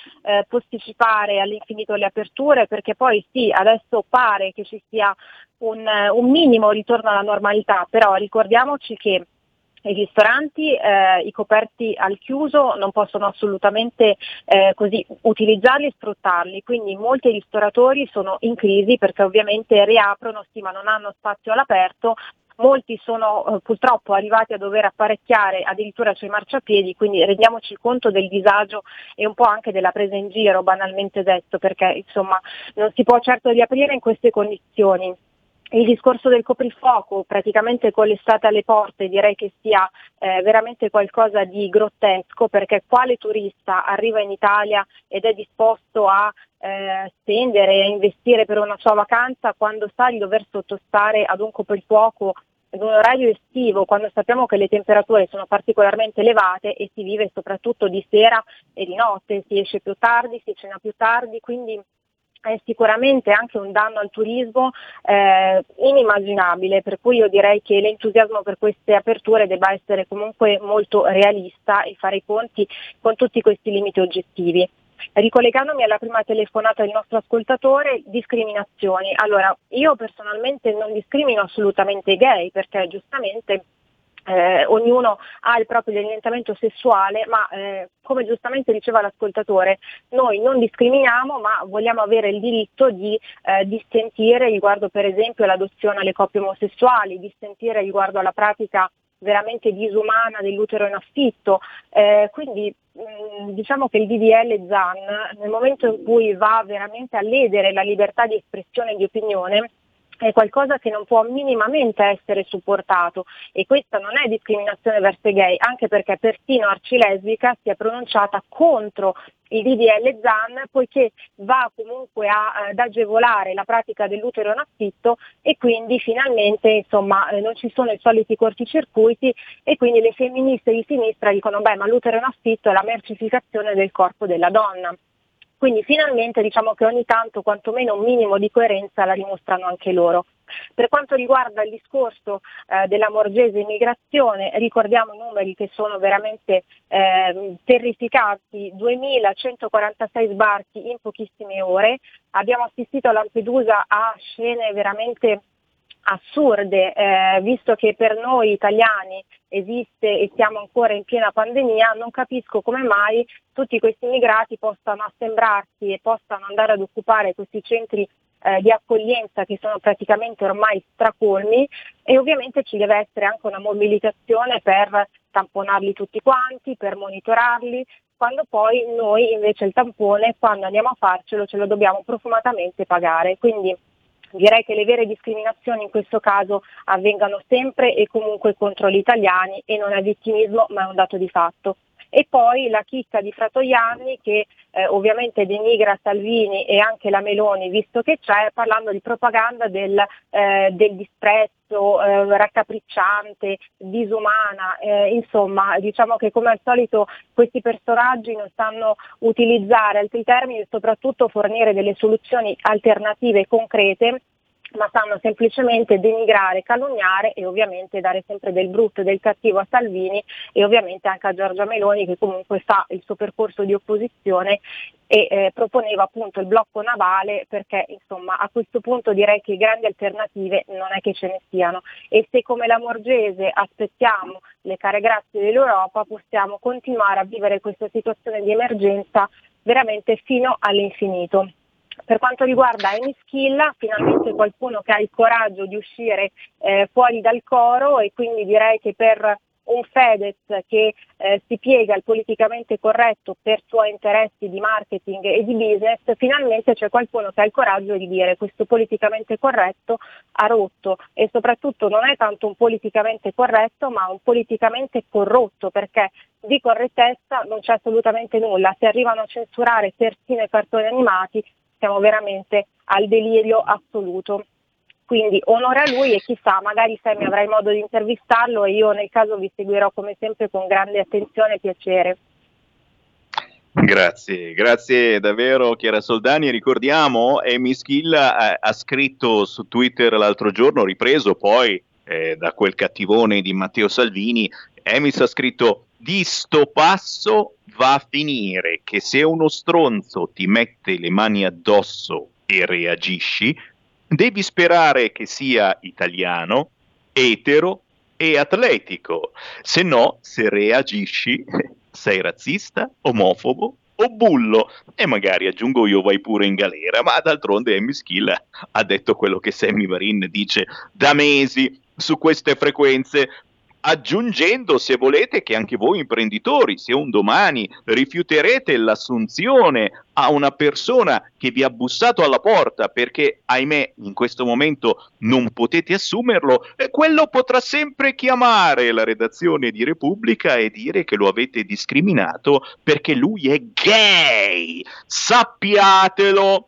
posticipare all'infinito le aperture, perché poi sì, adesso pare che ci sia un minimo ritorno alla normalità, però ricordiamoci che i ristoranti, i coperti al chiuso non possono assolutamente così utilizzarli e sfruttarli, quindi molti ristoratori sono in crisi perché ovviamente riaprono, sì, ma non hanno spazio all'aperto. Molti sono purtroppo arrivati a dover apparecchiare addirittura sui marciapiedi, quindi rendiamoci conto del disagio e un po' anche della presa in giro, banalmente detto, perché insomma non si può certo riaprire in queste condizioni. Il discorso del coprifuoco, praticamente con l'estate alle porte, direi che sia veramente qualcosa di grottesco, perché quale turista arriva in Italia ed è disposto a spendere e a investire per una sua vacanza quando sa di dover sottostare ad un coprifuoco, ad un orario estivo, quando sappiamo che le temperature sono particolarmente elevate e si vive soprattutto di sera e di notte, si esce più tardi, si cena più tardi, quindi è sicuramente anche un danno al turismo inimmaginabile, per cui io direi che l'entusiasmo per queste aperture debba essere comunque molto realista e fare i conti con tutti questi limiti oggettivi. Ricollegandomi alla prima telefonata del nostro ascoltatore, discriminazioni. Allora, io personalmente non discrimino assolutamente i gay, perché giustamente ognuno ha il proprio orientamento sessuale, ma come giustamente diceva l'ascoltatore, noi non discriminiamo, ma vogliamo avere il diritto di dissentire riguardo per esempio all'adozione alle coppie omosessuali, dissentire riguardo alla pratica veramente disumana dell'utero in affitto, quindi diciamo che il DDL Zan, nel momento in cui va veramente a ledere la libertà di espressione e di opinione, è qualcosa che non può minimamente essere supportato, e questa non è discriminazione verso i gay, anche perché persino Arcilesbica si è pronunciata contro il DDL Zan, poiché va comunque ad agevolare la pratica dell'utero in affitto, e quindi finalmente insomma non ci sono i soliti corticircuiti, e quindi le femministe di sinistra dicono ma l'utero in affitto è la mercificazione del corpo della donna. Quindi finalmente diciamo che ogni tanto quantomeno un minimo di coerenza la dimostrano anche loro. Per quanto riguarda il discorso della Morgese immigrazione, ricordiamo i numeri che sono veramente terrificanti: 2.146 sbarchi in pochissime ore. Abbiamo assistito a Lampedusa a scene veramente assurde, visto che per noi italiani esiste e siamo ancora in piena pandemia, non capisco come mai tutti questi immigrati possano assembrarsi e possano andare ad occupare questi centri di accoglienza che sono praticamente ormai stracolmi, e ovviamente ci deve essere anche una mobilitazione per tamponarli tutti quanti, per monitorarli, quando poi noi invece il tampone, quando andiamo a farcelo, ce lo dobbiamo profumatamente pagare. Quindi direi che le vere discriminazioni in questo caso avvengano sempre e comunque contro gli italiani, e non è vittimismo ma è un dato di fatto. E poi la chicca di Fratoianni, che ovviamente denigra Salvini e anche la Meloni, visto che c'è, parlando di propaganda del disprezzo raccapricciante, disumana, insomma diciamo che come al solito questi personaggi non sanno utilizzare altri termini e soprattutto fornire delle soluzioni alternative concrete, ma sanno semplicemente denigrare, calunniare e ovviamente dare sempre del brutto e del cattivo a Salvini e ovviamente anche a Giorgia Meloni, che comunque fa il suo percorso di opposizione e proponeva appunto il blocco navale, perché insomma a questo punto direi che grandi alternative non è che ce ne siano, e se come la Morgese aspettiamo le care grazie dell'Europa, possiamo continuare a vivere questa situazione di emergenza veramente fino all'infinito. Per quanto riguarda Emis Killa, finalmente qualcuno che ha il coraggio di uscire fuori dal coro, e quindi direi che per un Fedez che si piega al politicamente corretto per suoi interessi di marketing e di business, finalmente c'è qualcuno che ha il coraggio di dire questo politicamente corretto ha rotto, e soprattutto non è tanto un politicamente corretto ma un politicamente corrotto, perché di correttezza non c'è assolutamente nulla. Se arrivano a censurare persino i cartoni animati, siamo veramente al delirio assoluto. Quindi onore a lui, e chissà, magari Sammy avrai modo di intervistarlo e io nel caso vi seguirò come sempre con grande attenzione e piacere. Grazie davvero Chiara Soldani. Ricordiamo, Emis Killa ha scritto su Twitter l'altro giorno, ripreso poi da quel cattivone di Matteo Salvini, Emis ha scritto: di sto passo va a finire che se uno stronzo ti mette le mani addosso e reagisci, devi sperare che sia italiano, etero e atletico, se no, se reagisci, sei razzista, omofobo o bullo, e magari aggiungo io, vai pure in galera. Ma d'altronde Emis Killa ha detto quello che Sammy Varin dice da mesi su queste frequenze, aggiungendo, se volete, che anche voi imprenditori, se un domani rifiuterete l'assunzione a una persona che vi ha bussato alla porta perché, ahimè, in questo momento non potete assumerlo, quello potrà sempre chiamare la redazione di Repubblica e dire che lo avete discriminato perché lui è gay. Sappiatelo,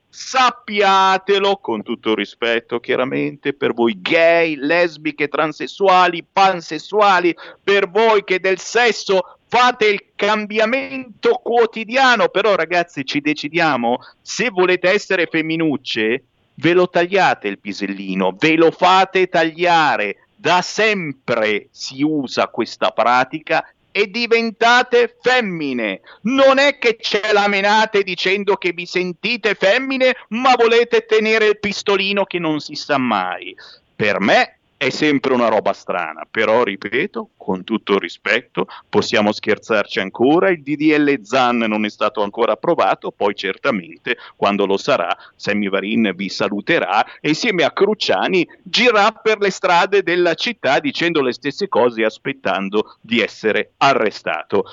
con tutto rispetto chiaramente per voi gay, lesbiche, transessuali, pansessuali, per voi che del sesso fate il cambiamento quotidiano, però ragazzi ci decidiamo, se volete essere femminucce ve lo tagliate il pisellino, ve lo fate tagliare, da sempre si usa questa pratica, e diventate femmine. Non è che ce la menate dicendo che vi sentite femmine ma volete tenere il pistolino che non si sa mai. Per me è sempre una roba strana, però ripeto, con tutto rispetto, possiamo scherzarci ancora, il DDL Zan non è stato ancora approvato, poi certamente quando lo sarà Sammy Varin vi saluterà e insieme a Cruciani girerà per le strade della città dicendo le stesse cose e aspettando di essere arrestato.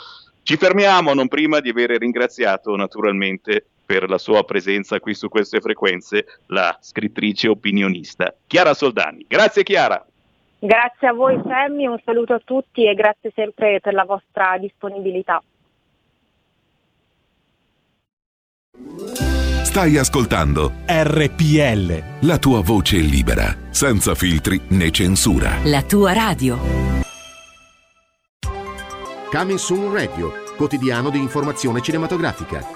Ci fermiamo, non prima di avere ringraziato naturalmente per la sua presenza qui su queste frequenze la scrittrice opinionista Chiara Soldani. Grazie Chiara. Grazie a voi Sammy, un saluto a tutti e grazie sempre per la vostra disponibilità. Stai ascoltando RPL, la tua voce libera, senza filtri né censura. La tua radio. Coming Soon Radio, quotidiano di informazione cinematografica.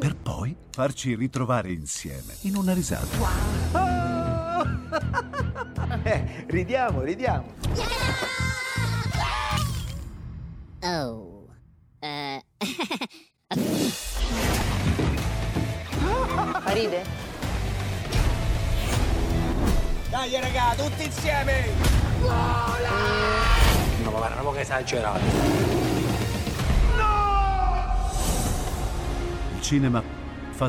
Per poi farci ritrovare insieme in una risata. Wow. Oh! Ridiamo. Yeah! Oh. Ride? Dai raga, tutti insieme! Vola! No, ma guarda, che esagerato. Cinema fa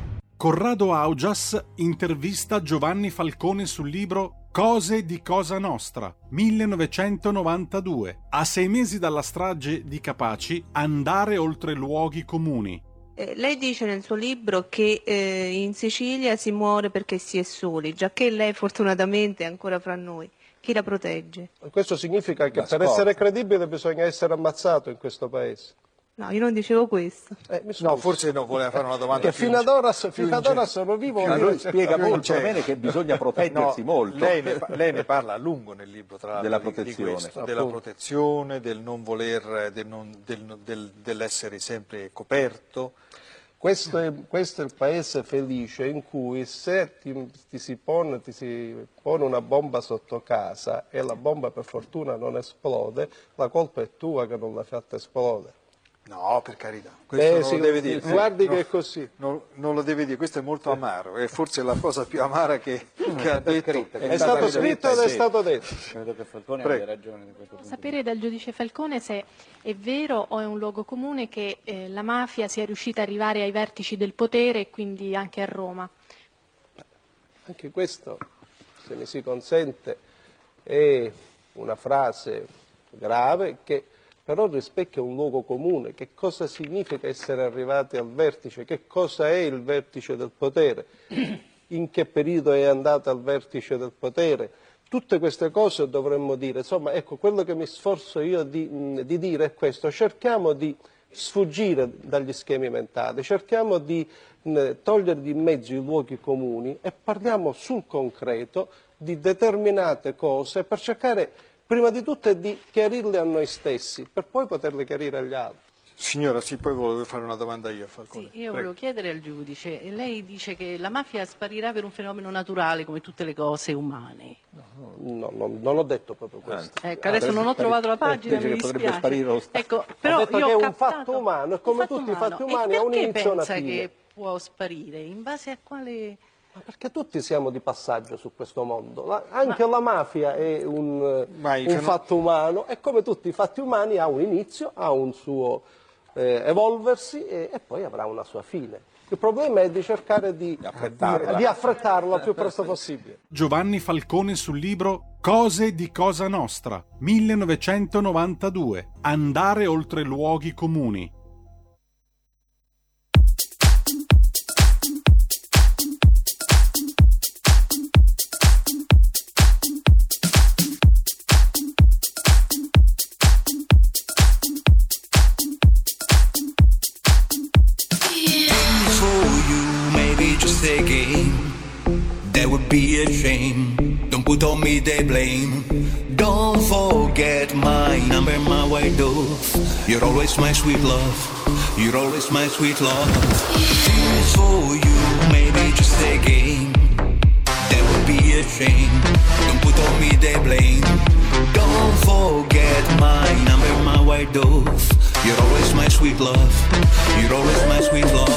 Corrado Augias intervista Giovanni Falcone sul libro Cose di Cosa Nostra, 1992, a 6 mesi dalla strage di Capaci, andare oltre luoghi comuni. Lei dice nel suo libro che in Sicilia si muore perché si è soli, giacché lei fortunatamente è ancora fra noi. Chi la protegge? Questo significa che per essere credibile bisogna essere ammazzato in questo paese. No, io non dicevo questo. No, forse no, voleva fare una domanda. Che fino ad ora sono vivo. Ma lui spiega molto bene che bisogna proteggersi molto. Lei ne parla a lungo nel libro, tra l'altro, della protezione, del non voler, dell'essere sempre coperto. Questo è il paese felice in cui se ti si pone una bomba sotto casa e la bomba per fortuna non esplode, la colpa è tua che non l'hai fatta esplodere. No, per carità, questo non lo deve dire. Guardi che è così. Non lo deve dire, questo è molto amaro, è forse la cosa più amara che ha detto. È stato scritto ed è stato detto. Credo che Falcone abbia ragione di questo punto. Sapere dal giudice Falcone se è vero o è un luogo comune che la mafia sia riuscita ad arrivare ai vertici del potere e quindi anche a Roma. Anche questo, se mi si consente, è una frase grave che però rispecchia un luogo comune. Che cosa significa essere arrivati al vertice? Che cosa è il vertice del potere? In che periodo è andato al vertice del potere? Tutte queste cose dovremmo dire. Insomma, ecco, quello che mi sforzo io di dire è questo. Cerchiamo di sfuggire dagli schemi mentali, cerchiamo di togliere di mezzo i luoghi comuni e parliamo sul concreto di determinate cose per cercare prima di tutto è di chiarirle a noi stessi, per poi poterle chiarire agli altri. Signora, sì, poi volevo fare una domanda io a Falcone. Sì, io volevo chiedere al giudice, lei dice che la mafia sparirà per un fenomeno naturale come tutte le cose umane. No, non ho detto proprio questo. Ecco, adesso non ho trovato la pagina, mi dispiace. Ecco, però ho detto che è un fatto umano, è come tutti i fatti umani, ha un inizio una fine. Perché pensa che può sparire? In base a quale... Ma perché tutti siamo di passaggio su questo mondo, la mafia è un fatto umano e come tutti i fatti umani ha un inizio, ha un suo evolversi e poi avrà una sua fine. Il problema è di cercare di affrettarla il più presto possibile. Giovanni Falcone sul libro Cose di Cosa Nostra, 1992. Andare oltre luoghi comuni. Be ashamed, don't put on me the blame. Don't forget my number, my white dove. You're always my sweet love, you're always my sweet love. It's for you, maybe just a game. That would be a shame, don't put on me the blame. Don't forget my number, my white dove. You're always my sweet love, you're always my sweet love.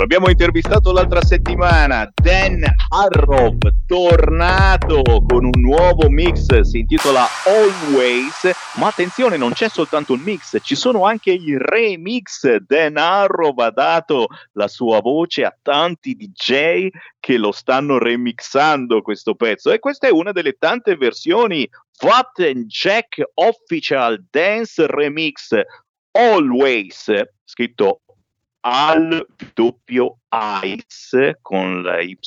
Abbiamo intervistato l'altra settimana Den Harrow, tornato con un nuovo mix, si intitola Always, ma attenzione, non c'è soltanto il mix, ci sono anche i remix. Den Harrow ha dato la sua voce a tanti DJ che lo stanno remixando questo pezzo, e questa è una delle tante versioni Fat and Jack Official Dance Remix Always, scritto al doppio ice con la Y.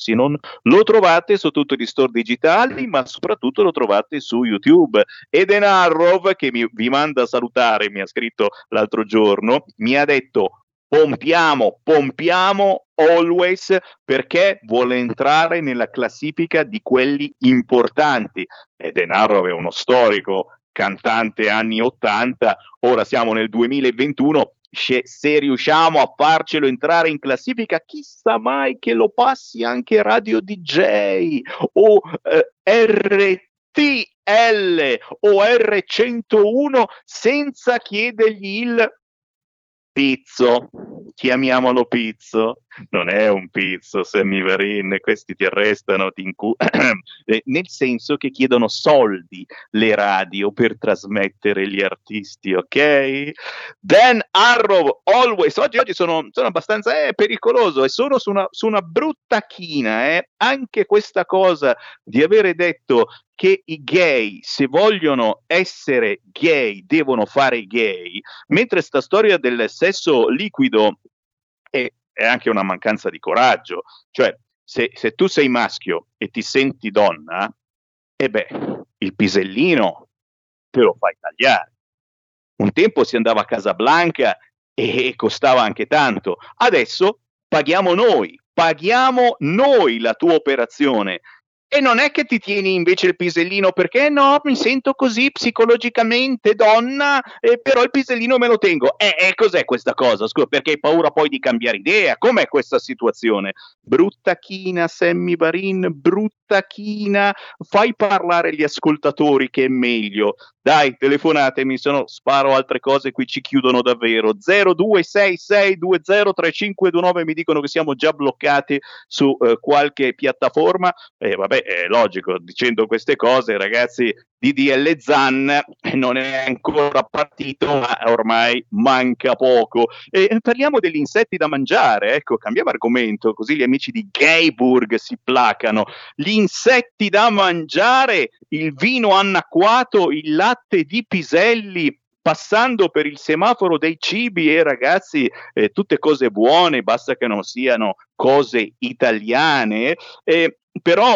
Lo trovate su tutti gli store digitali, ma soprattutto lo trovate su YouTube. E Den Harrow, che vi manda a salutare, mi ha scritto l'altro giorno, mi ha detto pompiamo Always, perché vuole entrare nella classifica di quelli importanti. E Den Harrow è uno storico, cantante anni 80, ora siamo nel 2021, se riusciamo a farcelo entrare in classifica, chissà mai che lo passi anche Radio DJ o RTL o R101 senza chiedergli il pizzo. Chiamiamolo pizzo, non è un pizzo, Sammy Varin, questi ti arrestano, nel senso che chiedono soldi le radio per trasmettere gli artisti, ok? Den Harrow, Always, oggi sono abbastanza pericoloso, e sono su una brutta china, anche questa cosa di avere detto che i gay, se vogliono essere gay, devono fare gay, mentre sta storia del sesso liquido è anche una mancanza di coraggio. Cioè, se tu sei maschio e ti senti donna, il pisellino te lo fai tagliare. Un tempo si andava a Casablanca e costava anche tanto. Adesso paghiamo noi la tua operazione. E non è che ti tieni invece il pisellino perché no, mi sento così psicologicamente donna, però il pisellino me lo tengo. Cos'è questa cosa? Scusa, perché hai paura poi di cambiare idea? Com'è questa situazione? Brutta china, Sammy Varin, brutta china. Fai parlare gli ascoltatori che è meglio. Dai, telefonatemi, se no sparo altre cose, qui ci chiudono davvero. 0266203529, mi dicono che siamo già bloccati su qualche piattaforma. Vabbè, è logico, dicendo queste cose, ragazzi, DDL Zan non è ancora partito, ma ormai manca poco. E parliamo degli insetti da mangiare, ecco, cambiamo argomento, così gli amici di Gayburg si placano. Gli insetti da mangiare, il vino annacquato, il latte di piselli, passando per il semaforo dei cibi, e ragazzi, tutte cose buone, basta che non siano cose italiane, però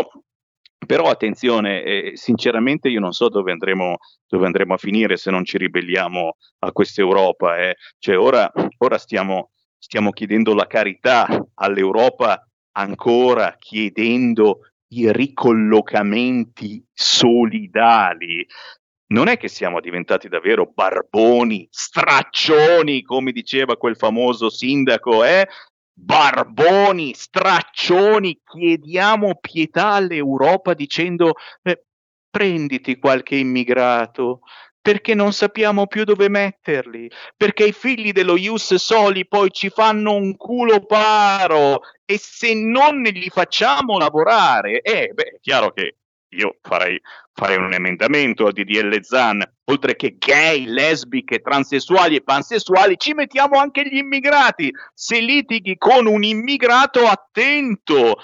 attenzione, sinceramente io non so dove andremo a finire se non ci ribelliamo a questa Europa, cioè ora stiamo chiedendo la carità all'Europa, ancora chiedendo i ricollocamenti solidali. Non è che siamo diventati davvero barboni, straccioni, come diceva quel famoso sindaco, Barboni, straccioni, chiediamo pietà all'Europa dicendo prenditi qualche immigrato, perché non sappiamo più dove metterli, perché i figli dello Ius Soli poi ci fanno un culo paro, e se non li facciamo lavorare, è chiaro che io farei un emendamento a DDL Zan, oltre che gay, lesbiche, transessuali e pansessuali, ci mettiamo anche gli immigrati. Se litighi con un immigrato, attento,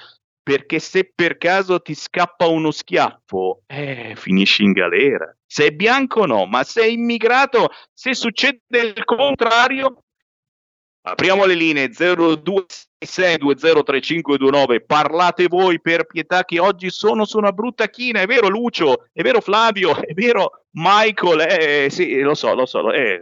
perché se per caso ti scappa uno schiaffo, finisci in galera. Se è bianco no, ma se è immigrato, se succede il contrario... Apriamo le linee 0266203529, parlate voi per pietà che oggi sono su una brutta china, è vero Lucio, è vero Flavio, è vero Michael, sì lo so,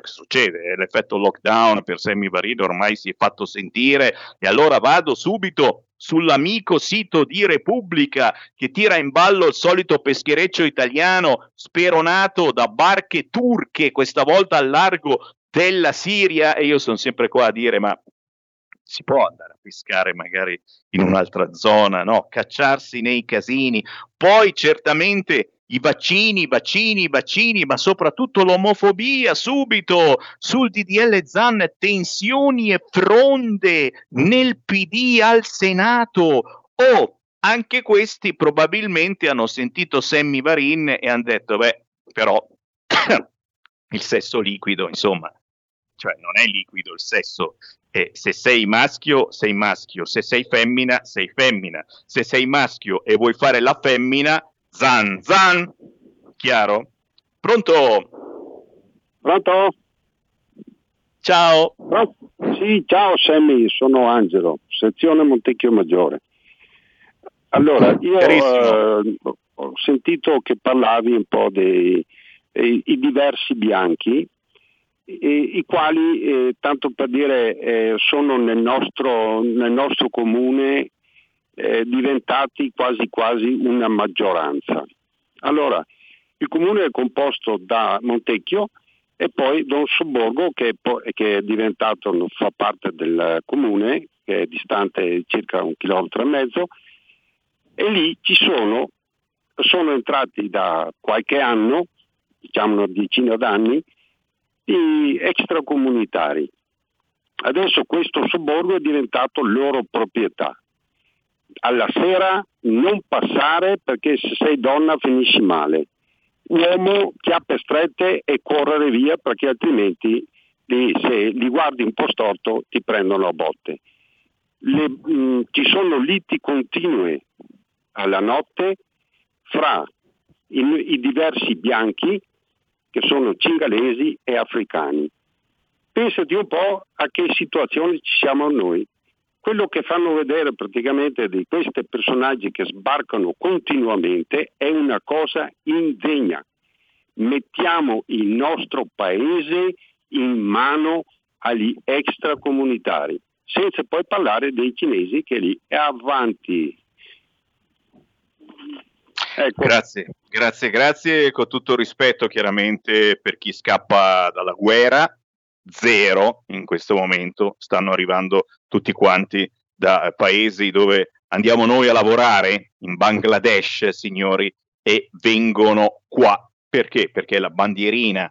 succede, l'effetto lockdown per Sammy Varin ormai si è fatto sentire, e allora vado subito sull'amico sito di Repubblica che tira in ballo il solito peschereccio italiano speronato da barche turche, questa volta al largo della Siria, e io sono sempre qua a dire ma si può andare a pescare magari in un'altra zona, no? Cacciarsi nei casini, poi certamente i vaccini, ma soprattutto l'omofobia. Subito sul DDL Zan, tensioni e fronde nel PD al Senato, anche questi probabilmente hanno sentito Sammy Varin e hanno detto però il sesso liquido, insomma, cioè non è liquido il sesso, se sei maschio sei maschio, se sei femmina sei femmina, se sei maschio e vuoi fare la femmina, zan, chiaro? Pronto? Ciao. Sì, ciao Sammy, sono Angelo, sezione Montecchio Maggiore. Allora, io ho sentito che parlavi un po' dei i diversi bianchi, i quali, tanto per dire, sono nel nostro comune diventati quasi una maggioranza. Allora, il comune è composto da Montecchio e poi Don Sobborgo che è diventato, fa parte del comune, che è distante circa 1,5 km, e lì sono entrati da qualche anno, diciamo una decina d'anni, di extracomunitari. Adesso questo sobborgo è diventato loro proprietà. Alla sera non passare perché se sei donna finisci male. Uomo, chiappe strette e correre via perché altrimenti se li guardi un po' storto ti prendono a botte. Ci sono liti continue alla notte fra i diversi bianchi che sono cingalesi e africani. Pensati un po' a che situazione ci siamo noi. Quello che fanno vedere praticamente di questi personaggi che sbarcano continuamente è una cosa indegna. Mettiamo il nostro paese in mano agli extracomunitari, senza poi parlare dei cinesi che lì è avanti. Ecco. Grazie, con tutto rispetto chiaramente per chi scappa dalla guerra, zero in questo momento, stanno arrivando tutti quanti da paesi dove andiamo noi a lavorare, in Bangladesh, signori, e vengono qua. Perché? Perché la bandierina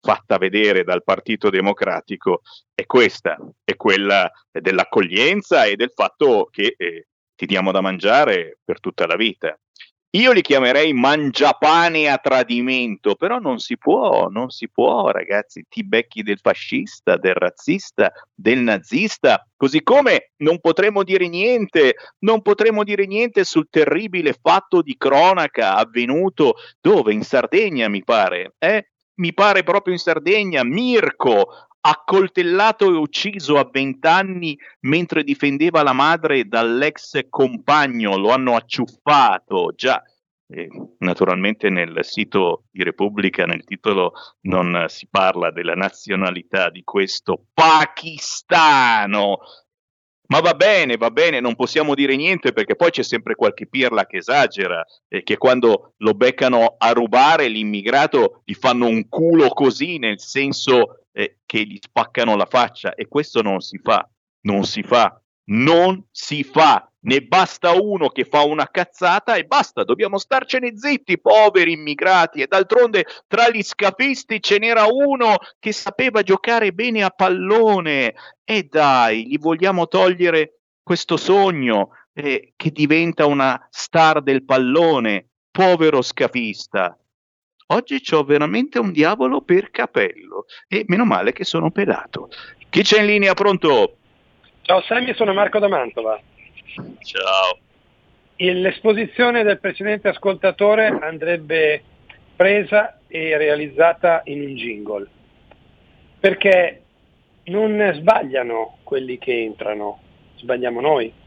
fatta vedere dal Partito Democratico è questa, è quella dell'accoglienza e del fatto che ti diamo da mangiare per tutta la vita. Io li chiamerei mangiapane a tradimento, però non si può, ragazzi, ti becchi del fascista, del razzista, del nazista, così come non potremo dire niente sul terribile fatto di cronaca avvenuto dove in Sardegna mi pare proprio in Sardegna, Mirko, accoltellato e ucciso a 20 anni mentre difendeva la madre dall'ex compagno, lo hanno acciuffato già. Naturalmente nel sito di Repubblica, nel titolo, non si parla della nazionalità di questo pakistano. Ma va bene, non possiamo dire niente perché poi c'è sempre qualche pirla che esagera e che quando lo beccano a rubare l'immigrato gli fanno un culo così, nel senso che gli spaccano la faccia, e questo non si fa, ne basta uno che fa una cazzata e basta, dobbiamo starcene zitti, poveri immigrati, e d'altronde tra gli scafisti ce n'era uno che sapeva giocare bene a pallone, e dai, gli vogliamo togliere questo sogno che diventa una star del pallone, povero scafista. Oggi c'ho veramente un diavolo per capello e meno male che sono pelato. Chi c'è in linea, pronto? Ciao Sammy, sono Marco da Mantova. Ciao. L'esposizione del precedente ascoltatore andrebbe presa e realizzata in un jingle, perché non sbagliano quelli che entrano, sbagliamo noi,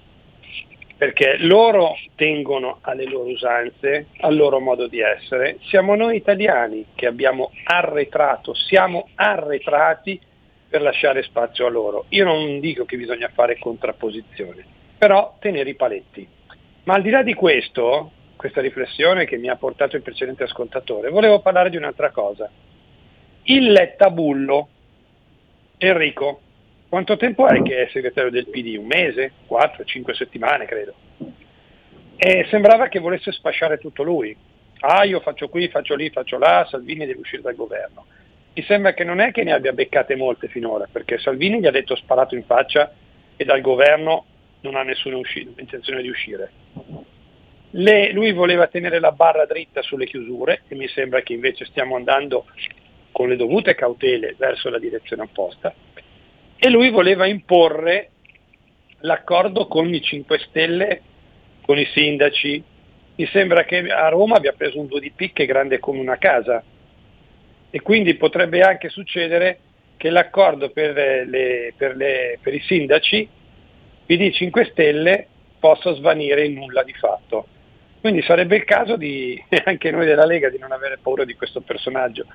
perché loro tengono alle loro usanze, al loro modo di essere. Siamo noi italiani che abbiamo arretrato, siamo arretrati per lasciare spazio a loro. Io non dico che bisogna fare contrapposizione, però tenere i paletti. Ma al di là di questo, questa riflessione che mi ha portato il precedente ascoltatore, volevo parlare di un'altra cosa. Il lettabullo. Enrico, quanto tempo è che è segretario del PD? Un mese? 4, 5 settimane, credo. E sembrava che volesse sfasciare tutto lui. Io faccio qui, faccio lì, faccio là, Salvini deve uscire dal governo. Mi sembra che non è che ne abbia beccate molte finora, perché Salvini gli ha detto sparato in faccia e dal governo non ha nessuna intenzione di uscire. Lui voleva tenere la barra dritta sulle chiusure e mi sembra che invece stiamo andando con le dovute cautele verso la direzione opposta, e lui voleva imporre l'accordo con i 5 Stelle, con i sindaci. Mi sembra che a Roma abbia preso un 2 di picche grande come una casa, e quindi potrebbe anche succedere che l'accordo per i sindaci PD 5 Stelle possa svanire in nulla di fatto. Quindi sarebbe il caso di anche noi della Lega di non avere paura di questo personaggio,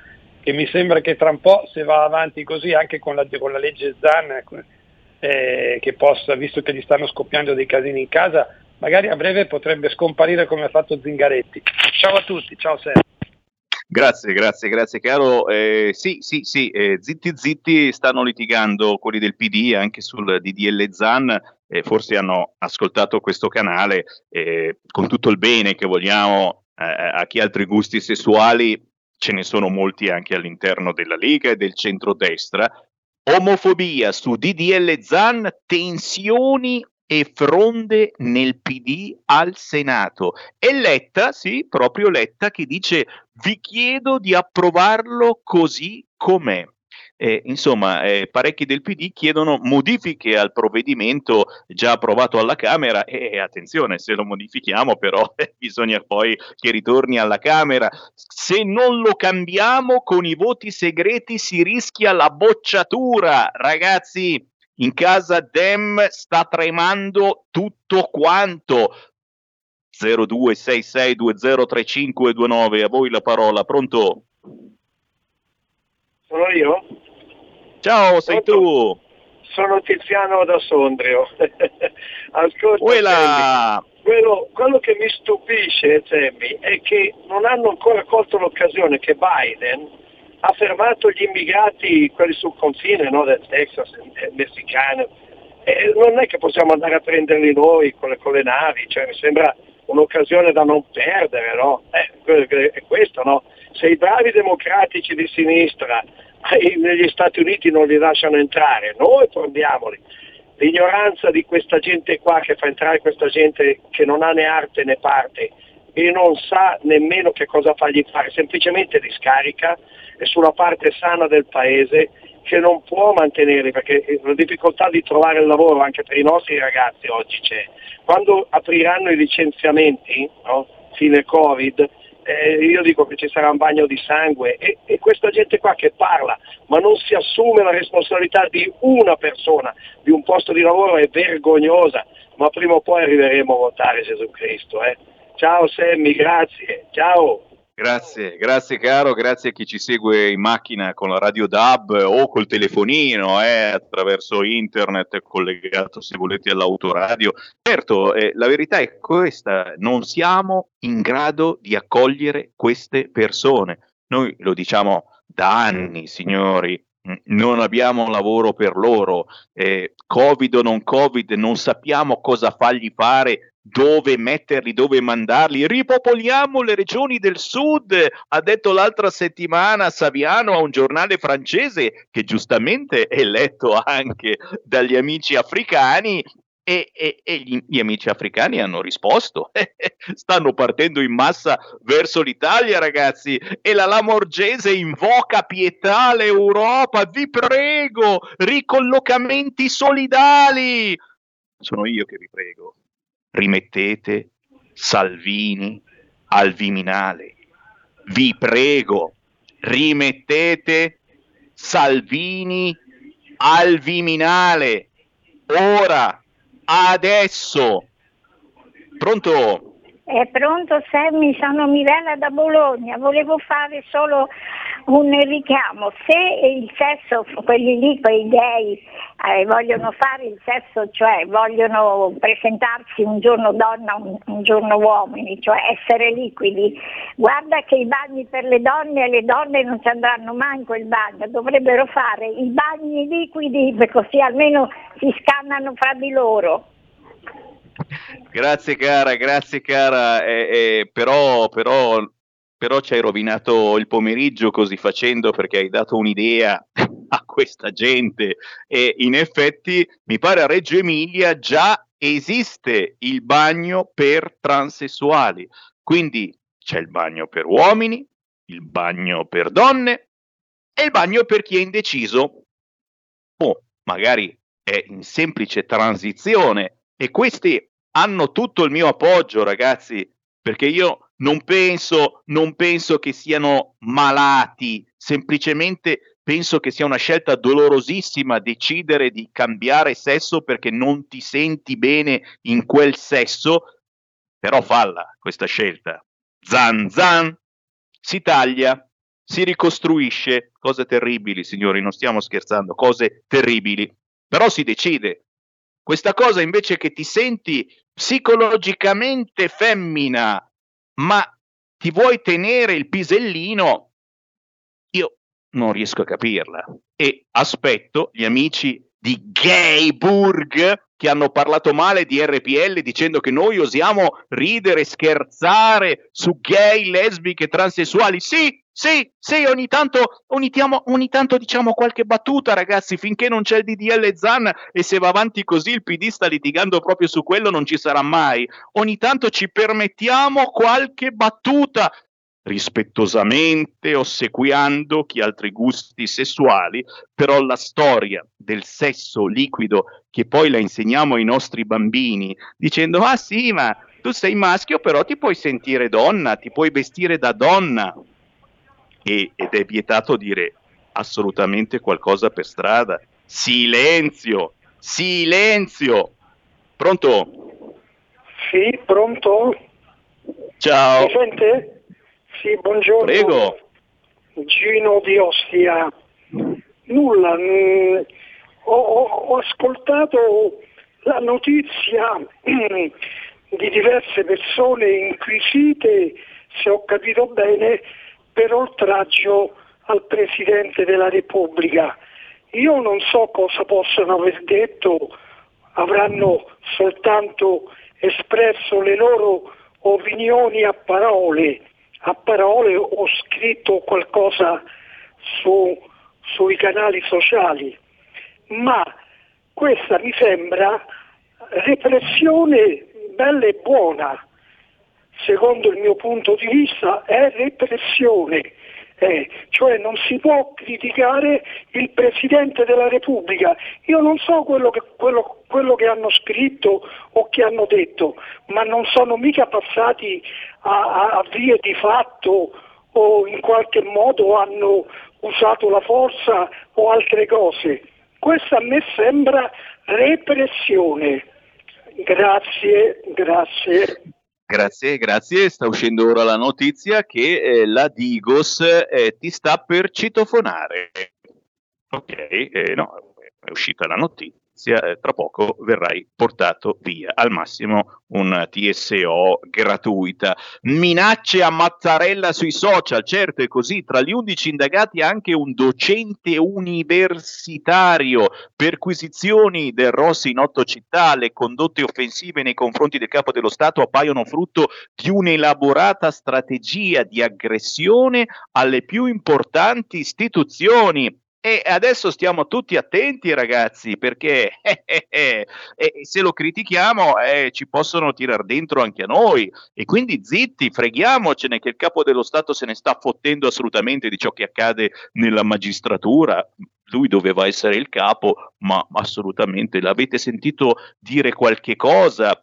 che mi sembra che tra un po', se va avanti così anche con la legge Zan, che possa, visto che gli stanno scoppiando dei casini in casa, magari a breve potrebbe scomparire come ha fatto Zingaretti. Ciao a tutti, ciao Sergio. Grazie caro. Sì, zitti stanno litigando quelli del PD anche sul DDL Zan. Forse hanno ascoltato questo canale con tutto il bene che vogliamo a chi ha altri gusti sessuali, ce ne sono molti anche all'interno della Lega e del centrodestra. Omofobia su DDL Zan, tensioni e fronde nel PD al Senato. E Letta, sì, proprio Letta, che dice vi chiedo di approvarlo così com'è. Insomma, parecchi del PD chiedono modifiche al provvedimento già approvato alla Camera, e attenzione, se lo modifichiamo però bisogna poi che ritorni alla Camera. Se non lo cambiamo con i voti segreti si rischia la bocciatura. Ragazzi, in casa Dem sta tremando tutto quanto. 0266203529, a voi la parola, pronto? Sono io? Ciao, sei tu? Sono Tiziano da Sondrio. Ascolta, Quello che mi stupisce, Sammy, è che non hanno ancora colto l'occasione che Biden ha fermato gli immigrati, quelli sul confine, no, del Texas, messicano, e non è che possiamo andare a prenderli noi con le navi, cioè mi sembra un'occasione da non perdere, no? È questo, no? Se i bravi democratici di sinistra negli Stati Uniti non li lasciano entrare, noi prendiamoli. L'ignoranza di questa gente qua che fa entrare questa gente che non ha né arte né parte e non sa nemmeno che cosa fargli fare, semplicemente li scarica e sulla parte sana del paese che non può mantenerli, perché la difficoltà di trovare il lavoro anche per i nostri ragazzi oggi c'è. Quando apriranno i licenziamenti, no? Fine Covid, io dico che ci sarà un bagno di sangue e questa gente qua che parla ma non si assume la responsabilità di una persona, di un posto di lavoro, è vergognosa, ma prima o poi arriveremo a votare Gesù Cristo. Ciao Sammy, grazie, ciao. Grazie caro, grazie a chi ci segue in macchina con la radio DAB o col telefonino, attraverso internet collegato se volete all'autoradio. Certo, la verità è questa, non siamo in grado di accogliere queste persone. Noi lo diciamo da anni, signori, non abbiamo lavoro per loro, Covid o non Covid, non sappiamo cosa fargli fare, dove metterli, dove mandarli. Ripopoliamo le regioni del sud, ha detto l'altra settimana Saviano a un giornale francese che giustamente è letto anche dagli amici africani, e gli amici africani hanno risposto, stanno partendo in massa verso l'Italia, ragazzi, e la Lamorgese invoca pietà all'Europa, vi prego, ricollocamenti solidali. Sono io che vi prego, rimettete Salvini al Viminale, vi prego, rimettete Salvini al Viminale, ora, adesso. Pronto? È pronto Sammy, sono Mirella da Bologna, volevo fare solo un richiamo. Se il sesso, quelli lì, quei gay, vogliono fare il sesso, cioè vogliono presentarsi un giorno donna, un giorno uomini, cioè essere liquidi, guarda che i bagni per le donne, e le donne non ci andranno mai in quel bagno, dovrebbero fare i bagni liquidi, così almeno si scannano fra di loro. Grazie cara, però ci hai rovinato il pomeriggio così facendo, perché hai dato un'idea a questa gente, e in effetti mi pare a Reggio Emilia già esiste il bagno per transessuali, quindi c'è il bagno per uomini, il bagno per donne e il bagno per chi è indeciso o magari è in semplice transizione. E questi hanno tutto il mio appoggio, ragazzi, perché io non penso che siano malati, semplicemente penso che sia una scelta dolorosissima decidere di cambiare sesso perché non ti senti bene in quel sesso, però falla questa scelta. Zan, si taglia, si ricostruisce, cose terribili, signori, non stiamo scherzando, cose terribili, però si decide. Questa cosa invece che ti senti psicologicamente femmina, ma ti vuoi tenere il pisellino, io non riesco a capirla. E aspetto gli amici di Gayburg che hanno parlato male di RPL dicendo che noi osiamo ridere, scherzare su gay, lesbiche, transessuali. Sì, ogni tanto diciamo qualche battuta, ragazzi, finché non c'è il DDL Zan, e se va avanti così il PD sta litigando proprio su quello, non ci sarà mai. Ogni tanto ci permettiamo qualche battuta, rispettosamente ossequiando chi ha altri gusti sessuali, però la storia del sesso liquido che poi la insegniamo ai nostri bambini dicendo ah sì, ma tu sei maschio però ti puoi sentire donna, ti puoi vestire da donna. Ed è vietato dire assolutamente qualcosa per strada. Silenzio. Pronto? Sì, pronto? Ciao. Mi sente? Sì, buongiorno. Prego. Gino di Ostia. Nulla, ho ascoltato la notizia di diverse persone inquisite, se ho capito bene, per oltraggio al Presidente della Repubblica. Io non so cosa possono aver detto, avranno soltanto espresso le loro opinioni a parole o scritto qualcosa sui canali sociali, ma questa mi sembra repressione bella e buona. Secondo il mio punto di vista è repressione, cioè non si può criticare il Presidente della Repubblica. Io non so quello che hanno scritto o che hanno detto, ma non sono mica passati a vie di fatto o in qualche modo hanno usato la forza o altre cose. Questa a me sembra repressione. Grazie. Grazie. Sta uscendo ora la notizia che la Digos ti sta per citofonare. No, è uscita la notizia, tra poco verrai portato via, al massimo un TSO gratuita. Minacce a Mattarella sui social, certo è così, tra gli 11 indagati anche un docente universitario, perquisizioni del Rossi in 8 città, le condotte offensive nei confronti del Capo dello Stato appaiono frutto di un'elaborata strategia di aggressione alle più importanti istituzioni. E adesso stiamo tutti attenti, ragazzi, perché se lo critichiamo ci possono tirar dentro anche a noi. E quindi zitti, freghiamocene che il Capo dello Stato se ne sta fottendo assolutamente di ciò che accade nella magistratura. Lui doveva essere il capo, ma assolutamente l'avete sentito dire qualche cosa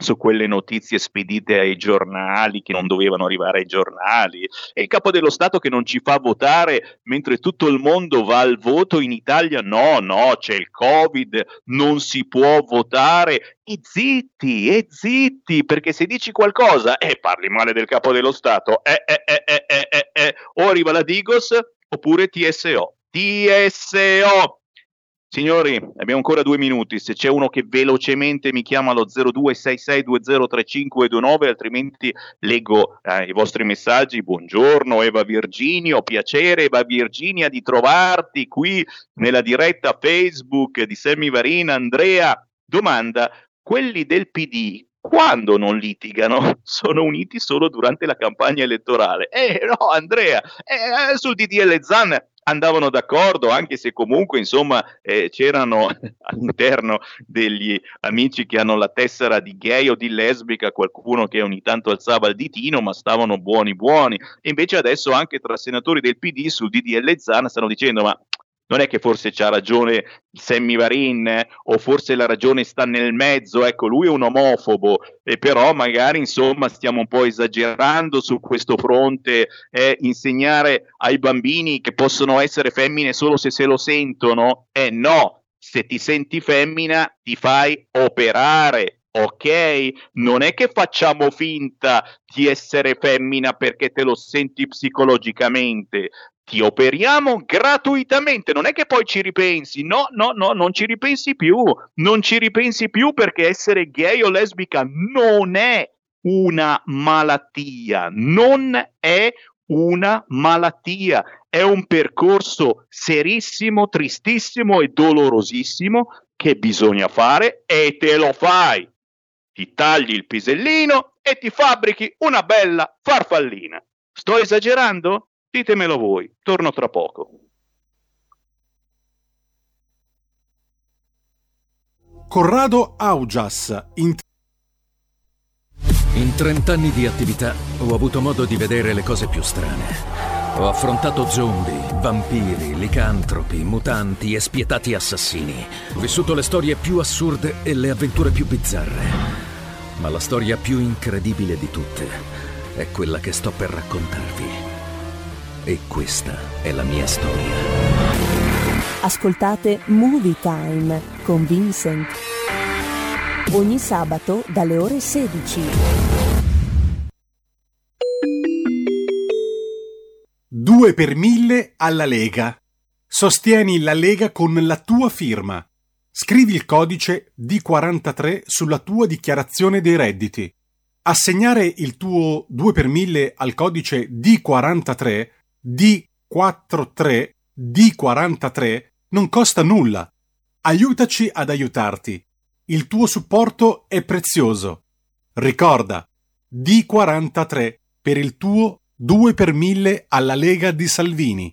su quelle notizie spedite ai giornali che non dovevano arrivare ai giornali? È il Capo dello Stato che non ci fa votare mentre tutto il mondo va al voto? In Italia no, c'è il Covid, non si può votare. E zitti, perché se dici qualcosa parli male del Capo dello Stato o arriva la Digos oppure TSO. Signori, abbiamo ancora 2 minuti, se c'è uno che velocemente mi chiama allo 0266203529, altrimenti leggo i vostri messaggi. Buongiorno Eva Virginio, piacere Eva Virginia di trovarti qui nella diretta Facebook di Sammy Varin. Andrea domanda, quelli del PD quando non litigano sono uniti solo durante la campagna elettorale? No Andrea, sul DDL Zan andavano d'accordo, anche se comunque insomma c'erano all'interno degli amici che hanno la tessera di gay o di lesbica qualcuno che ogni tanto alzava il ditino, ma stavano buoni. E invece adesso anche tra senatori del PD sul DDL Zan stanno dicendo ma non è che forse c'ha ragione Sammy Varin o forse la ragione sta nel mezzo, ecco lui è un omofobo e però magari insomma stiamo un po' esagerando su questo fronte, insegnare ai bambini che possono essere femmine solo se lo sentono, no, se ti senti femmina ti fai operare. Ok, non è che facciamo finta di essere femmina perché te lo senti psicologicamente, ti operiamo gratuitamente, non è che poi ci ripensi, no, non ci ripensi più perché essere gay o lesbica non è una malattia, è un percorso serissimo, tristissimo e dolorosissimo che bisogna fare e te lo fai. Ti tagli il pisellino e ti fabbrichi una bella farfallina. Sto esagerando? Ditemelo voi. Torno tra poco. Corrado Augias. In 30 anni di attività ho avuto modo di vedere le cose più strane. Ho affrontato zombie, vampiri, licantropi, mutanti e spietati assassini. Ho vissuto le storie più assurde e le avventure più bizzarre. Ma la storia più incredibile di tutte è quella che sto per raccontarvi. E questa è la mia storia. Ascoltate Movie Time con Vincent. Ogni sabato dalle ore 16. 2 per 1000 alla Lega. Sostieni la Lega con la tua firma. Scrivi il codice D43 sulla tua dichiarazione dei redditi. Assegnare il tuo 2/1000 al codice D43, D43, D43 non costa nulla. Aiutaci ad aiutarti. Il tuo supporto è prezioso. Ricorda, D43 per il tuo 2/1000 alla Lega di Salvini.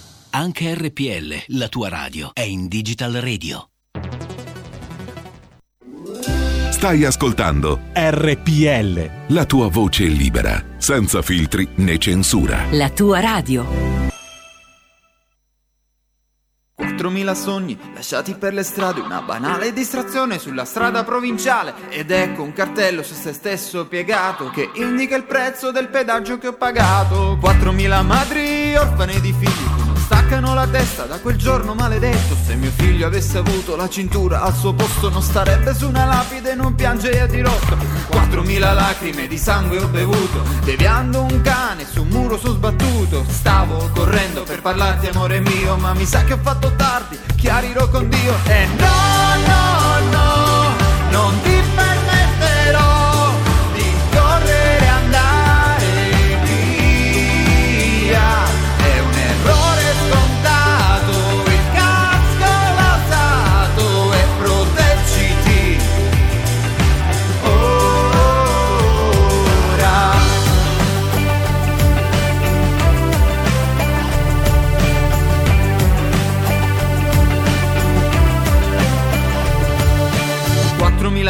Anche RPL, la tua radio, è in Digital Radio. Stai ascoltando RPL, la tua voce libera, senza filtri né censura. La tua radio. 4000 sogni lasciati per le strade, una banale distrazione sulla strada provinciale. Ed ecco un cartello su se stesso piegato che indica il prezzo del pedaggio che ho pagato. 4000 madri orfane di figli staccano la testa da quel giorno maledetto. Se mio figlio avesse avuto la cintura al suo posto non starebbe su una lapide, non piange a dirotto. 4000 lacrime di sangue ho bevuto, deviando un cane su un muro sono sbattuto. Stavo correndo per parlarti amore mio, ma mi sa che ho fatto tardi, chiarirò con Dio. E no, no, no, non ti permetterò di correre e andare via.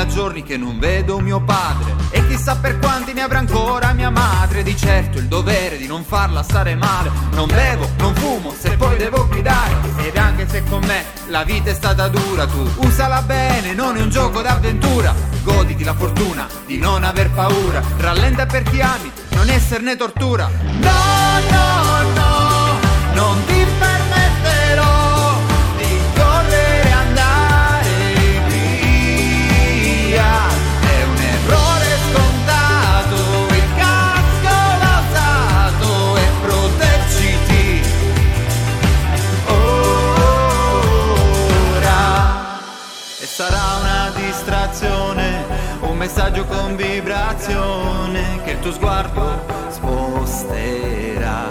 Giorni che non vedo mio padre e chissà per quanti ne avrà ancora mia madre. Di certo il dovere di non farla stare male. Non bevo, non fumo, se poi devo guidare. Ed anche se con me la vita è stata dura, tu usala bene, non è un gioco d'avventura. Goditi la fortuna di non aver paura, rallenta per chi ami, non esserne tortura. No, no, no, non ti permetterò. Sarà una distrazione, un messaggio con vibrazione che il tuo sguardo sposterà.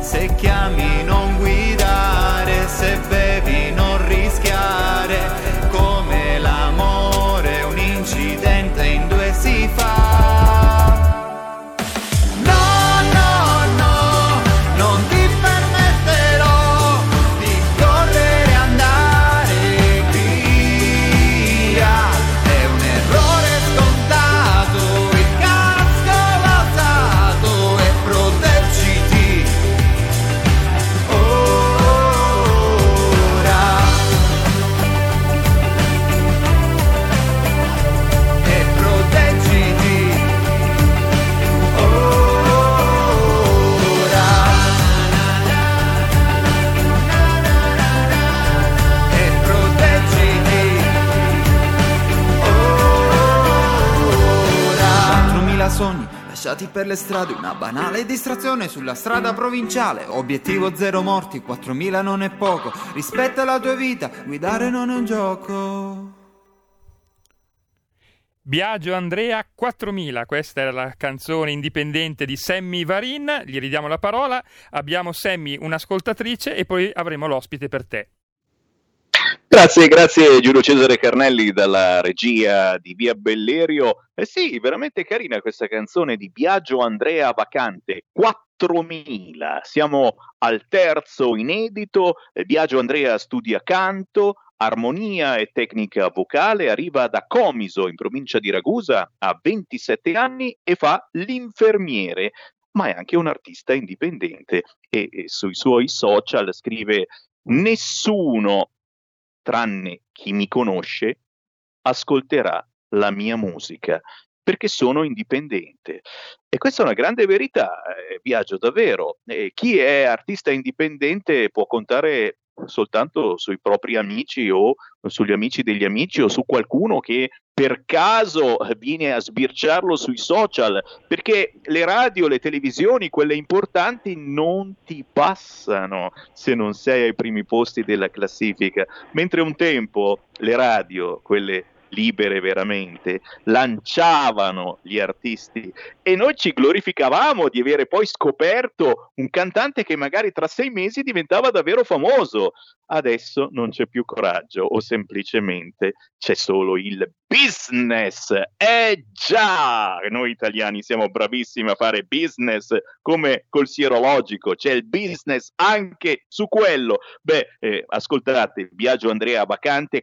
Se chiami non guidare, se bevi non rischiare, come l'amore un incidente in due si fa. Lasciati per le strade, una banale distrazione sulla strada provinciale. Obiettivo 0 morti, 4000 non è poco. Rispetta la tua vita, guidare non è un gioco. Biagio Andrea 4000, questa era la canzone indipendente di Sammy Varin. Gli ridiamo la parola, abbiamo Sammy un'ascoltatrice e poi avremo l'ospite per te. Grazie Giulio Cesare Carnelli dalla regia di Via Bellerio. Sì, veramente carina questa canzone di Biagio Andrea Vacante, 4.000, siamo al terzo inedito. Biagio Andrea studia canto, armonia e tecnica vocale, arriva da Comiso in provincia di Ragusa a 27 anni e fa l'infermiere, ma è anche un artista indipendente e sui suoi social scrive: nessuno tranne chi mi conosce ascolterà la mia musica perché sono indipendente. E questa è una grande verità, Biagio, davvero. Chi è artista indipendente può contare soltanto sui propri amici o sugli amici degli amici o su qualcuno che per caso viene a sbirciarlo sui social, perché le radio, le televisioni, quelle importanti, non ti passano se non sei ai primi posti della classifica. Mentre un tempo le radio, quelle libere veramente, lanciavano gli artisti e noi ci glorificavamo di avere poi scoperto un cantante che magari tra 6 mesi diventava davvero famoso. Adesso non c'è più coraggio, o semplicemente c'è solo il business. Già, noi italiani siamo bravissimi a fare business, come col sierologico, c'è il business anche su quello. Ascoltate Biagio Andrea Vacante, 4.000,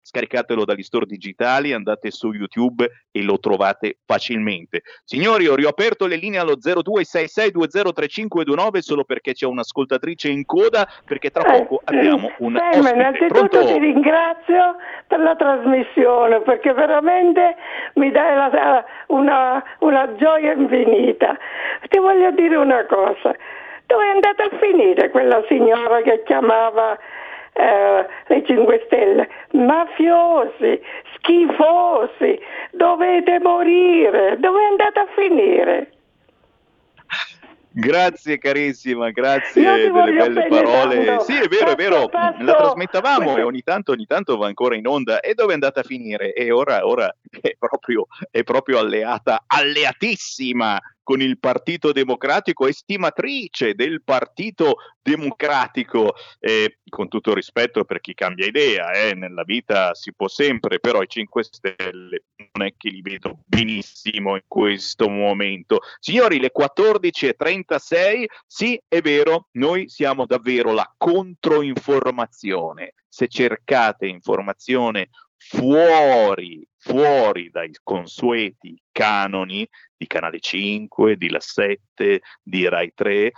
scaricatelo dagli store digitali, andate su YouTube e lo trovate facilmente. Signori, ho riaperto le linee allo 0266203529 solo perché c'è un'ascoltatrice in coda, perché tra poco abbiamo un ospite. Innanzitutto Pronto? Ti ringrazio per la trasmissione, perché veramente mi dai una gioia infinita. Ti voglio dire una cosa: dove è andata a finire quella signora che chiamava le 5 Stelle mafiosi, schifosi, dovete morire? Dove è andata a finire? Grazie carissima, grazie delle belle parole. Tanto. Sì, è vero, passo. La trasmettavamo e ogni tanto va ancora in onda. E dove è andata a finire? E ora è proprio alleatissima con il Partito Democratico, estimatrice del Partito Democratico, con tutto rispetto per chi cambia idea, nella vita si può sempre, però i 5 Stelle non è che li vedo benissimo in questo momento. Signori, le 14:36, sì, è vero, noi siamo davvero la controinformazione. Se cercate informazione fuori dai consueti canoni di Canale 5, di La 7, di Rai 3,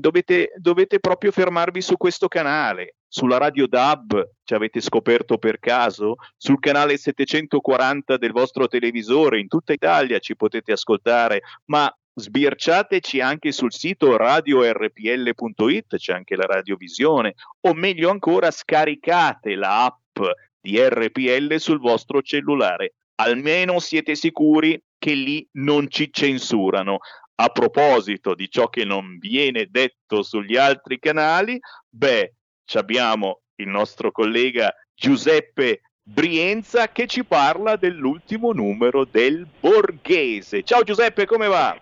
dovete proprio fermarvi su questo canale. Sulla radio DAB ci avete scoperto per caso? Sul canale 740 del vostro televisore, in tutta Italia ci potete ascoltare, ma sbirciateci anche sul sito radiorpl.it, c'è anche la radiovisione, o meglio ancora scaricate la app di RPL sul vostro cellulare. Almeno siete sicuri che lì non ci censurano. A proposito di ciò che non viene detto sugli altri canali, abbiamo il nostro collega Giuseppe Brienza che ci parla dell'ultimo numero del Borghese. Ciao Giuseppe, come va?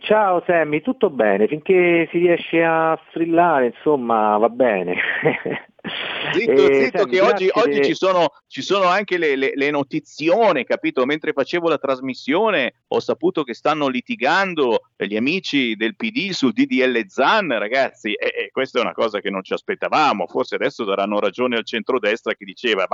Ciao Sammy, tutto bene, finché si riesce a strillare, insomma, va bene. Zitto, Sammy, che oggi ci sono anche le notizione, capito? Mentre facevo la trasmissione ho saputo che stanno litigando gli amici del PD sul DDL Zan, ragazzi, e questa è una cosa che non ci aspettavamo. Forse adesso daranno ragione al centrodestra che diceva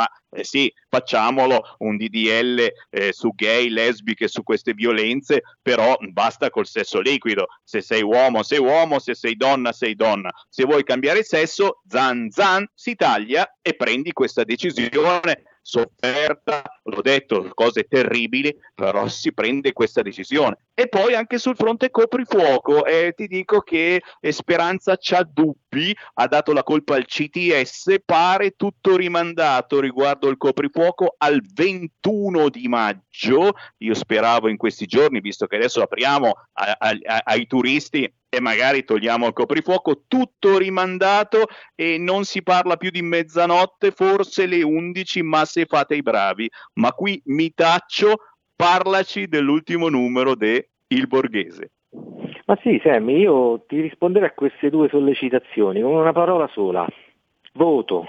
sì, facciamolo un DDL su gay, lesbiche, su queste violenze, però basta col sesso liquido, se sei uomo sei uomo, se sei donna sei donna, se vuoi cambiare sesso Zan si taglia e prendi questa decisione sofferta, l'ho detto, cose terribili, però si prende questa decisione. E poi anche sul fronte coprifuoco, ti dico che Speranza c'ha dubbi, ha dato la colpa al CTS, pare tutto rimandato riguardo il coprifuoco al 21 di maggio. Io speravo in questi giorni, visto che adesso apriamo ai turisti e magari togliamo il coprifuoco, tutto rimandato e non si parla più di mezzanotte, forse le 11, ma se fate i bravi. Ma qui mi taccio, parlaci dell'ultimo numero de Il Borghese. Ma sì Sammy, io ti risponderò a queste due sollecitazioni con una parola sola: voto.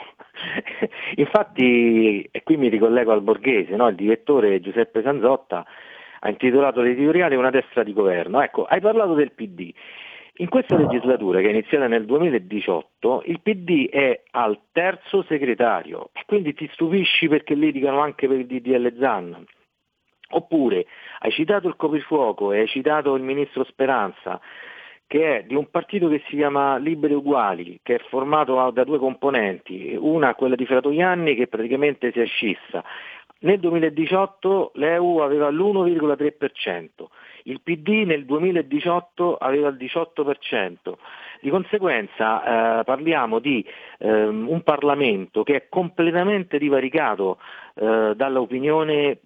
Infatti, e qui mi ricollego al Borghese, no? Il direttore Giuseppe Sanzotta ha intitolato l'editoriale Una destra di governo. Ecco, hai parlato del PD. In questa legislatura, che è iniziata nel 2018, il PD è al terzo segretario, e quindi ti stupisci perché litigano anche per il DDL Zan. Oppure hai citato il coprifuoco e hai citato il ministro Speranza, che è di un partito che si chiama Liberi Uguali, che è formato da due componenti, una quella di Fratoianni che praticamente si è scissa. Nel 2018 l'EU aveva l'1,3%, il PD nel 2018 aveva il 18%, di conseguenza parliamo di un Parlamento che è completamente divaricato dall'opinione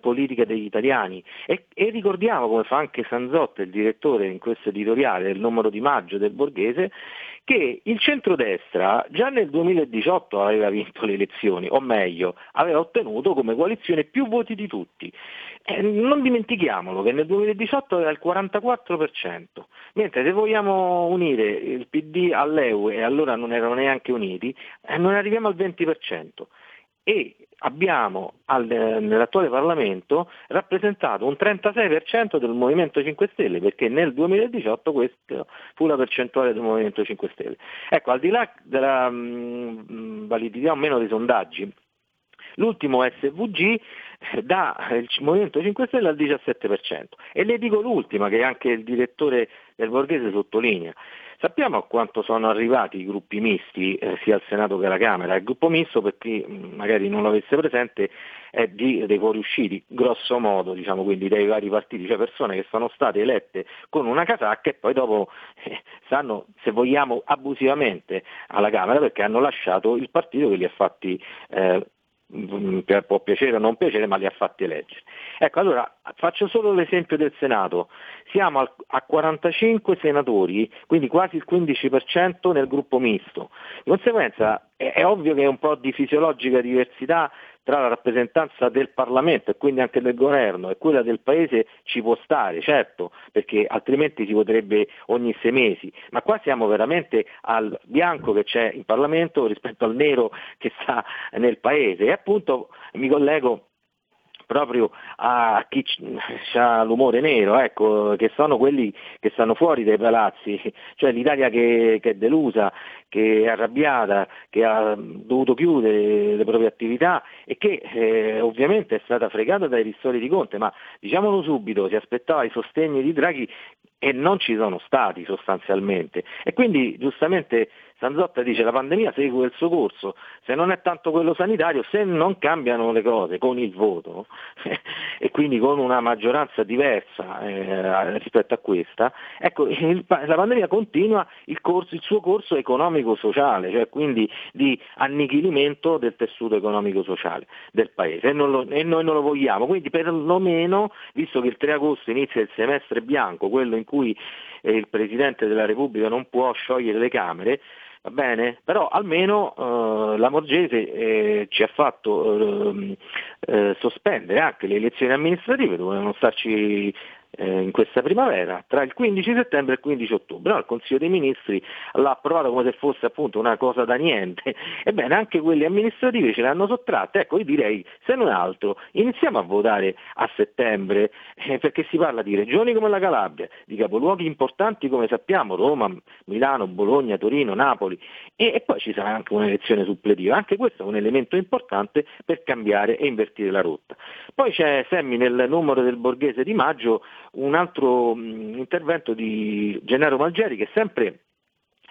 politica degli italiani e ricordiamo, come fa anche Sanzotta, il direttore in questo editoriale del numero di maggio del Borghese, che il centrodestra già nel 2018 aveva vinto le elezioni, o meglio, aveva ottenuto come coalizione più voti di tutti. Non dimentichiamolo che nel 2018 era il 44%, mentre se vogliamo unire il PD all'EU, e allora non erano neanche uniti, non arriviamo al 20%. E abbiamo nell'attuale Parlamento rappresentato un 36% del Movimento 5 Stelle, perché nel 2018 questa fu la percentuale del Movimento 5 Stelle. Ecco, al di là della validità o meno dei sondaggi, l'ultimo SVG dà il Movimento 5 Stelle al 17%. E le dico l'ultima, che anche il direttore del Borghese sottolinea. Sappiamo a quanto sono arrivati i gruppi misti, sia al Senato che alla Camera. Il gruppo misto, per chi magari non lo avesse presente, è dei fuoriusciti, grosso modo, diciamo, quindi dai vari partiti, cioè persone che sono state elette con una casacca e poi dopo stanno, se vogliamo, abusivamente alla Camera, perché hanno lasciato il partito che li ha fatti può piacere o non piacere, ma li ha fatti eleggere. Ecco, allora faccio solo l'esempio del Senato. Siamo a 45 senatori, quindi quasi il 15% nel gruppo misto. Di conseguenza è ovvio che è un po' di fisiologica diversità tra la rappresentanza del Parlamento e quindi anche del governo e quella del Paese ci può stare, certo, perché altrimenti si potrebbe ogni 6 mesi, ma qua siamo veramente al bianco che c'è in Parlamento rispetto al nero che sta nel Paese. E appunto mi collego proprio a chi ha l'umore nero, ecco, che sono quelli che stanno fuori dai palazzi, cioè l'Italia che è delusa, che è arrabbiata, che ha dovuto chiudere le proprie attività e che ovviamente è stata fregata dai ristori di Conte, ma diciamolo subito, si aspettava i sostegni di Draghi e non ci sono stati sostanzialmente. E quindi giustamente Sanzotta dice la pandemia segue il suo corso, se non è tanto quello sanitario, se non cambiano le cose con il voto e quindi con una maggioranza diversa rispetto a questa, ecco, la pandemia continua il suo corso economico-sociale, cioè quindi di annichilimento del tessuto economico-sociale del Paese e noi non lo vogliamo. Quindi perlomeno, visto che il 3 agosto inizia il semestre bianco, quello in cui il Presidente della Repubblica non può sciogliere le Camere, va bene? Però almeno Lamorgese ci ha fatto sospendere anche le elezioni amministrative, dovevano starci in questa primavera, tra il 15 settembre e il 15 ottobre. No, il Consiglio dei Ministri l'ha approvato come se fosse appunto una cosa da niente. Ebbene, anche quelle amministrative ce le hanno sottratte. Ecco, io direi, se non altro, iniziamo a votare a settembre, perché si parla di regioni come la Calabria, di capoluoghi importanti come sappiamo, Roma, Milano, Bologna, Torino, Napoli, e poi ci sarà anche un'elezione suppletiva. Anche questo è un elemento importante per cambiare e invertire la rotta. Poi c'è, Sammy, nel numero del Borghese di maggio, un altro intervento di Gennaro Malgieri che sempre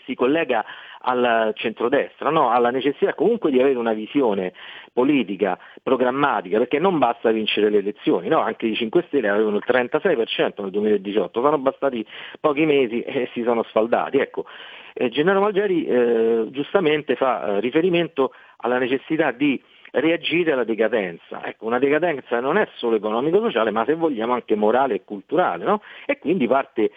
si collega al centrodestra, no? Alla necessità comunque di avere una visione politica, programmatica, perché non basta vincere le elezioni, no? Anche i 5 Stelle avevano il 36% nel 2018, sono bastati pochi mesi e si sono sfaldati. Ecco, Gennaro Malgieri giustamente fa riferimento alla necessità di reagire alla decadenza. Ecco, una decadenza non è solo economico-sociale, ma se vogliamo anche morale e culturale, no? E quindi parte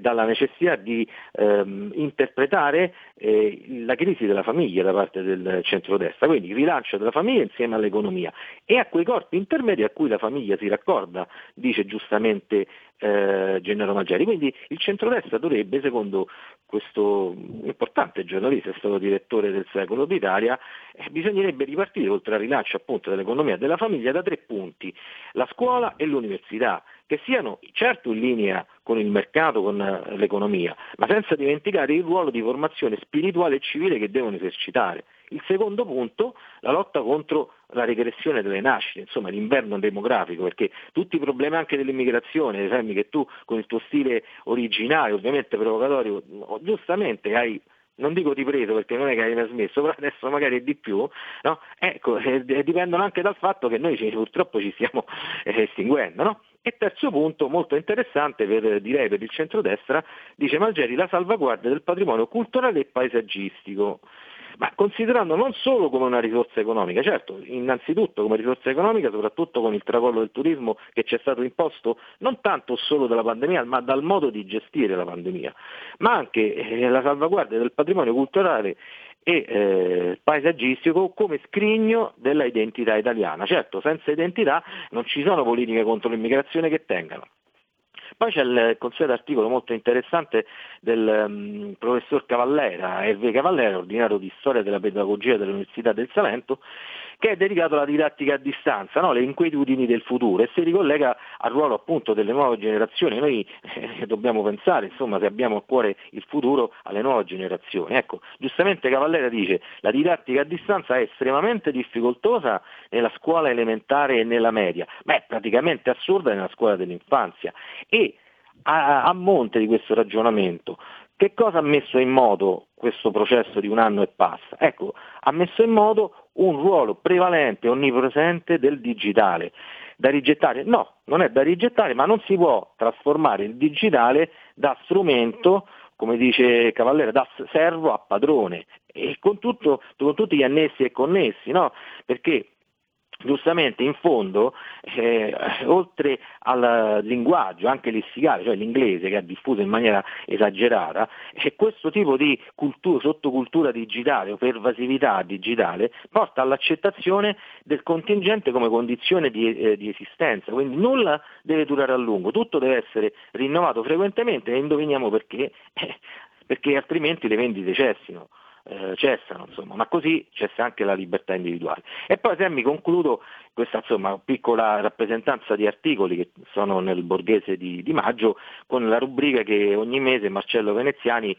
dalla necessità di interpretare la crisi della famiglia da parte del centrodestra, quindi il rilancio della famiglia insieme all'economia e a quei corpi intermedi a cui la famiglia si raccorda, dice giustamente Gennaro Malgieri. Quindi il centrodestra dovrebbe, secondo questo importante giornalista, è stato direttore del Secolo d'Italia, bisognerebbe ripartire, oltre al rilancio appunto dell'economia e della famiglia, da tre punti: la scuola e l'università, che siano certo in linea con il mercato, con l'economia, ma senza dimenticare il ruolo di formazione spirituale e civile che devono esercitare. Il secondo punto, la lotta contro la regressione delle nascite, insomma l'inverno demografico, perché tutti i problemi anche dell'immigrazione, Sammy, che tu con il tuo stile originale, ovviamente provocatorio, giustamente hai, non dico ti preso perché non è che hai mai smesso, però adesso magari di più, no? Ecco, dipendono anche dal fatto che noi purtroppo ci stiamo estinguendo, no? E terzo punto, molto interessante per il centrodestra, dice Malgieri, la salvaguardia del patrimonio culturale e paesaggistico, ma considerando non solo come una risorsa economica, certo, innanzitutto come risorsa economica, soprattutto con il tracollo del turismo che ci è stato imposto non tanto solo dalla pandemia, ma dal modo di gestire la pandemia, ma anche la salvaguardia del patrimonio culturale e paesaggistico come scrigno della identità italiana. Certo, senza identità non ci sono politiche contro l'immigrazione che tengano. Poi c'è il consueto articolo molto interessante del professor Cavallera, Hervé Cavallera, ordinario di storia della pedagogia dell'Università del Salento, che è dedicato alla didattica a distanza, no? Le inquietudini del futuro, e si ricollega al ruolo appunto delle nuove generazioni. Noi dobbiamo pensare, insomma, se abbiamo a cuore il futuro, alle nuove generazioni. Ecco, giustamente Cavallera dice: la didattica a distanza è estremamente difficoltosa nella scuola elementare e nella media, ma è praticamente assurda nella scuola dell'infanzia. E a monte di questo ragionamento, che cosa ha messo in moto questo processo di un anno e passa? Ecco, ha messo in moto un ruolo prevalente, onnipresente del digitale. Da rigettare? No, non è da rigettare, ma non si può trasformare il digitale da strumento, come dice Cavallera, da servo a padrone, e con tutti gli annessi e connessi, no? Perché giustamente in fondo, oltre al linguaggio, anche lessicale, cioè l'inglese che è diffuso in maniera esagerata, e questo tipo di sottocultura digitale o pervasività digitale porta all'accettazione del contingente come condizione di esistenza, quindi nulla deve durare a lungo, tutto deve essere rinnovato frequentemente, e indoviniamo perché, perché altrimenti le vendite cessino. Cessano, insomma, ma così cessa anche la libertà individuale. E poi, se mi concludo questa, insomma, piccola rappresentanza di articoli che sono nel Borghese di maggio, con la rubrica che ogni mese Marcello Veneziani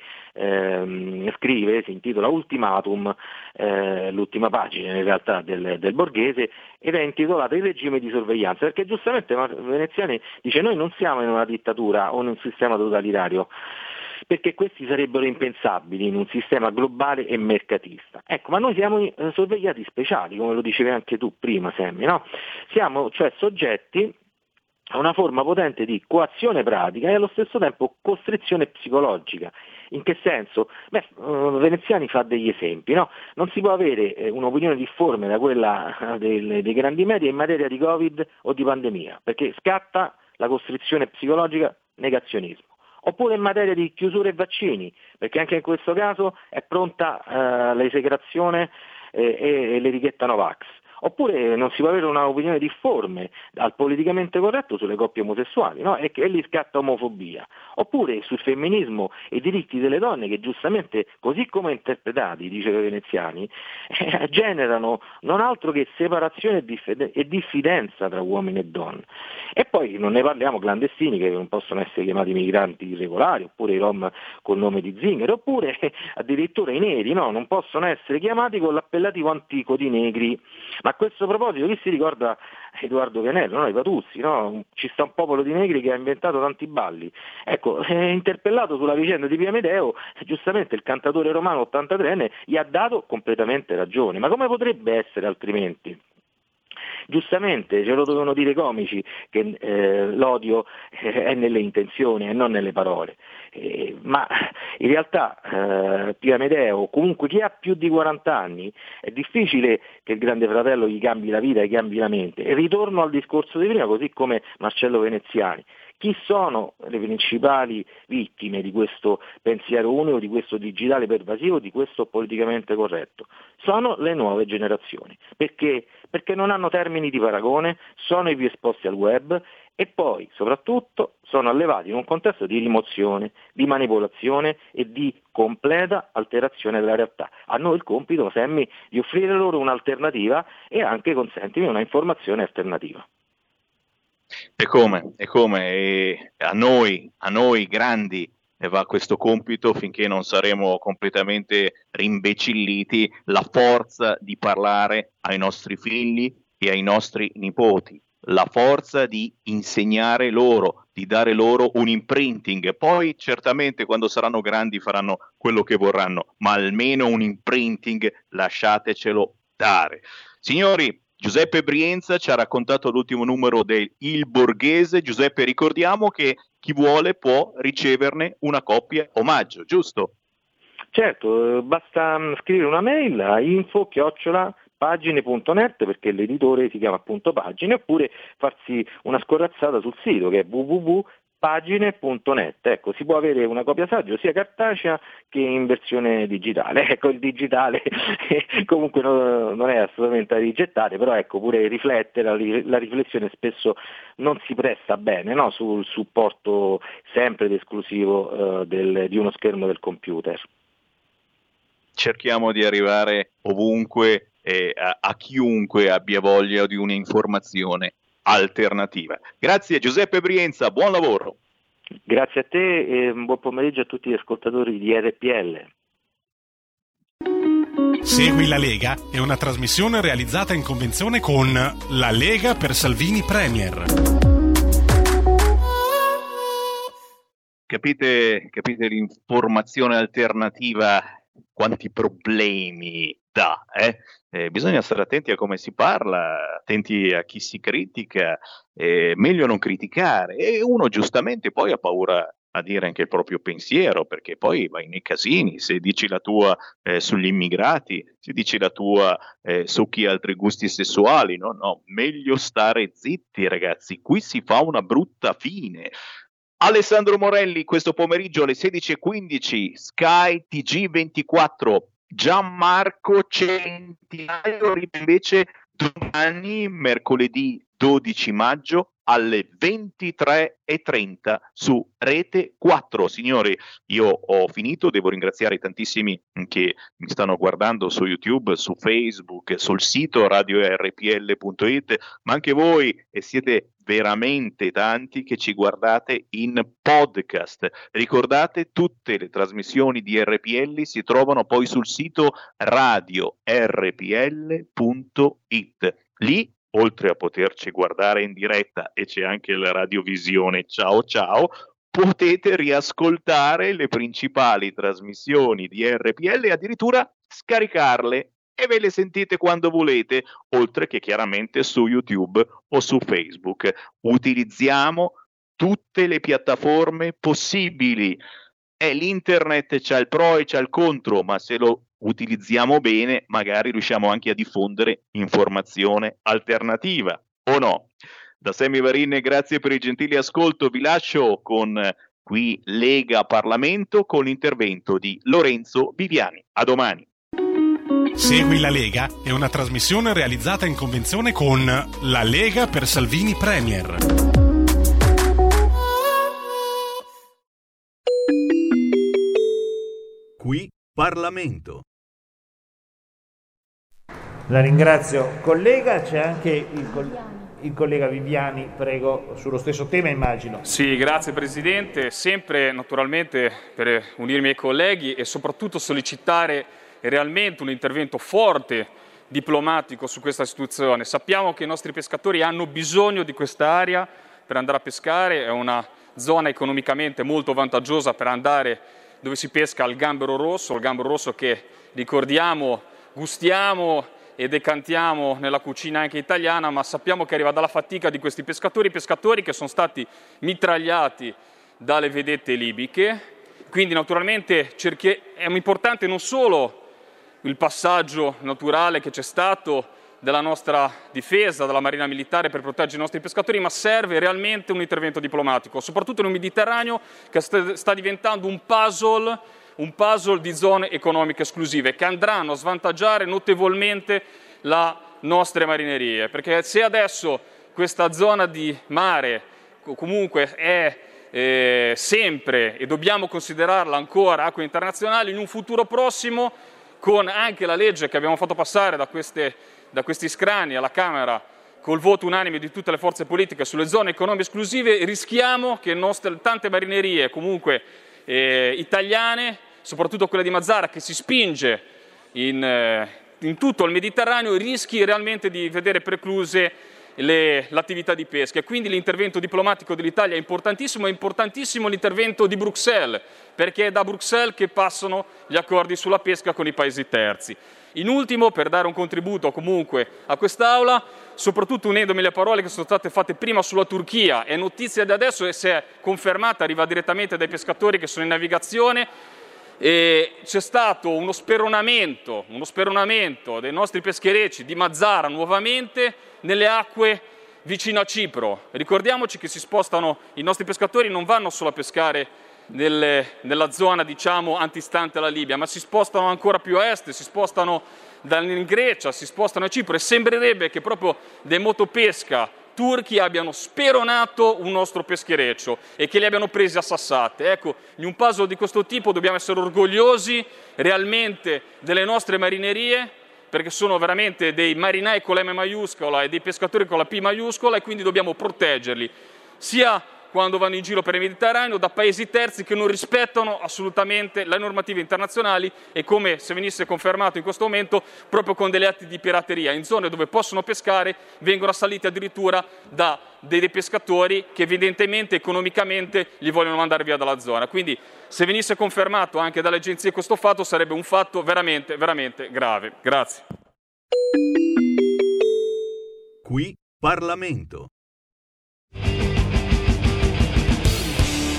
scrive, si intitola Ultimatum, l'ultima pagina in realtà del Borghese, ed è intitolata Il regime di sorveglianza, perché giustamente Veneziani dice: noi non siamo in una dittatura o in un sistema totalitario, perché questi sarebbero impensabili in un sistema globale e mercatista. Ecco, ma noi siamo sorvegliati speciali, come lo dicevi anche tu prima, Sammy, no? Siamo cioè soggetti a una forma potente di coazione pratica e allo stesso tempo costrizione psicologica. In che senso? Beh, Veneziani fa degli esempi, no? Non si può avere un'opinione difforme da quella dei grandi media in materia di Covid o di pandemia, perché scatta la costrizione psicologica, negazionismo. Oppure in materia di chiusure e vaccini, perché anche in questo caso è pronta l'esecrazione e l'etichetta Novax. Oppure non si può avere un'opinione difforme al politicamente corretto sulle coppie omosessuali, no? E lì scatta omofobia. Oppure sul femminismo e i diritti delle donne, che giustamente, così come interpretati, dice Veneziani, generano non altro che separazione e diffidenza tra uomini e donne. E poi non ne parliamo clandestini, che non possono essere chiamati migranti irregolari, oppure i rom col nome di zingaro, oppure addirittura i neri, no? Non possono essere chiamati con l'appellativo antico di negri. A questo proposito, chi si ricorda Edoardo Pianello, no? I Patuzzi, no? Ci sta un popolo di negri che ha inventato tanti balli. Ecco, interpellato sulla vicenda di Via Amedeo, giustamente il cantatore romano 83enne gli ha dato completamente ragione, ma come potrebbe essere altrimenti? Giustamente ce lo dovevano dire i comici che l'odio è nelle intenzioni e non nelle parole, ma in realtà Pio Amedeo, comunque chi ha più di 40 anni, è difficile che il Grande Fratello gli cambi la vita e cambi la mente. E ritorno al discorso di prima, così come Marcello Veneziani. Chi sono le principali vittime di questo pensiero unico, di questo digitale pervasivo, di questo politicamente corretto? Sono le nuove generazioni, perché non hanno termini di paragone, sono i più esposti al web e poi, soprattutto, sono allevati in un contesto di rimozione, di manipolazione e di completa alterazione della realtà. Hanno il compito, Sammy, di offrire loro un'alternativa e anche, consentimi, una informazione alternativa. E come? E a noi grandi va questo compito finché non saremo completamente rimbecilliti la forza di parlare ai nostri figli e ai nostri nipoti, la forza di insegnare loro, di dare loro un imprinting. Poi certamente quando saranno grandi faranno quello che vorranno, ma almeno un imprinting lasciatecelo dare. Signori, Giuseppe Brienza ci ha raccontato l'ultimo numero del Il Borghese. Giuseppe, ricordiamo che chi vuole può riceverne una copia omaggio, giusto? Certo, basta scrivere una mail a info@pagine.net, perché l'editore si chiama appunto Pagine, oppure farsi una scorrazzata sul sito che è www.pagine.net. Ecco, si può avere una copia saggio sia cartacea che in versione digitale. Ecco, il digitale comunque non è assolutamente da rigettare, però ecco, pure riflettere, la riflessione spesso non si presta bene, no? Sul supporto sempre ed esclusivo di uno schermo del computer. Cerchiamo di arrivare ovunque e a chiunque abbia voglia di un'informazione alternativa. Grazie Giuseppe Brienza, buon lavoro. Grazie a te e buon pomeriggio a tutti gli ascoltatori di RPL. Segui la Lega è una trasmissione realizzata in convenzione con la Lega per Salvini Premier. Capite l'informazione alternativa quanti problemi dà, Bisogna stare attenti a come si parla, attenti a chi si critica, meglio non criticare, e uno giustamente poi ha paura a dire anche il proprio pensiero, perché poi vai nei casini, se dici la tua sugli immigrati, se dici la tua su chi ha altri gusti sessuali, no, meglio stare zitti ragazzi, qui si fa una brutta fine. Alessandro Morelli questo pomeriggio alle 16:15, Sky TG24, Gianmarco Centinaio invece domani, mercoledì 12 maggio alle 23:30 su Rete 4. Signori, io ho finito, devo ringraziare i tantissimi che mi stanno guardando su YouTube, su Facebook, sul sito radiorpl.it, ma anche voi, e siete veramente tanti che ci guardate in podcast. Ricordate, tutte le trasmissioni di RPL si trovano poi sul sito radiorpl.it. Lì, oltre a poterci guardare in diretta, e c'è anche la radiovisione ciao, potete riascoltare le principali trasmissioni di RPL e addirittura scaricarle e ve le sentite quando volete, oltre che chiaramente su YouTube o su Facebook. Utilizziamo tutte le piattaforme possibili. L'internet c'ha il pro e c'ha il contro, ma se lo utilizziamo bene, magari riusciamo anche a diffondere informazione alternativa, o no? Da Sammy Varin, grazie per il gentile ascolto, vi lascio con qui Lega Parlamento con l'intervento di Lorenzo Viviani. A domani. Segui la Lega è una trasmissione realizzata in convenzione con la Lega per Salvini Premier. Qui Parlamento. La ringrazio collega, c'è anche il collega Viviani, prego, sullo stesso tema immagino. Sì, grazie Presidente, sempre naturalmente per unirmi ai colleghi e soprattutto sollecitare realmente un intervento forte, diplomatico su questa situazione. Sappiamo che i nostri pescatori hanno bisogno di quest'area per andare a pescare, è una zona economicamente molto vantaggiosa per andare dove si pesca il gambero rosso che ricordiamo, gustiamo e decantiamo nella cucina anche italiana, ma sappiamo che arriva dalla fatica di questi pescatori che sono stati mitragliati dalle vedette libiche. Quindi naturalmente è importante non solo il passaggio naturale che c'è stato della nostra difesa, della Marina Militare per proteggere i nostri pescatori, ma serve realmente un intervento diplomatico, soprattutto in un Mediterraneo che sta diventando un puzzle di zone economiche esclusive che andranno a svantaggiare notevolmente le nostre marinerie, perché se adesso questa zona di mare comunque è sempre, e dobbiamo considerarla ancora, acque internazionali, in un futuro prossimo, con anche la legge che abbiamo fatto passare da questi scrani alla Camera col voto unanime di tutte le forze politiche sulle zone economiche esclusive, rischiamo che tante marinerie comunque italiane, soprattutto quella di Mazara che si spinge in tutto il Mediterraneo, rischi realmente di vedere precluse l'attività di pesca. Quindi l'intervento diplomatico dell'Italia è importantissimo l'intervento di Bruxelles, perché è da Bruxelles che passano gli accordi sulla pesca con i paesi terzi. In ultimo, per dare un contributo comunque a quest'Aula, soprattutto unendomi alle parole che sono state fatte prima sulla Turchia, è notizia da adesso e se è confermata arriva direttamente dai pescatori che sono in navigazione, e c'è stato uno speronamento dei nostri pescherecci di Mazara nuovamente nelle acque vicino a Cipro. Ricordiamoci che si spostano i nostri pescatori, non vanno solo a pescare nella zona diciamo antistante alla Libia, ma si spostano ancora più a est, si spostano in Grecia, si spostano a Cipro, e sembrerebbe che proprio dei motopesca turchi abbiano speronato un nostro peschereccio e che li abbiano presi a sassate. Ecco, in un puzzle di questo tipo dobbiamo essere orgogliosi realmente delle nostre marinerie, perché sono veramente dei marinai con la M maiuscola e dei pescatori con la P maiuscola, e quindi dobbiamo proteggerli, sia quando vanno in giro per il Mediterraneo, da paesi terzi che non rispettano assolutamente le normative internazionali e, come se venisse confermato in questo momento, proprio con degli atti di pirateria. In zone dove possono pescare vengono assaliti addirittura da dei pescatori che evidentemente economicamente li vogliono mandare via dalla zona. Quindi se venisse confermato anche dalle agenzie questo fatto sarebbe un fatto veramente, veramente grave. Grazie. Qui Parlamento.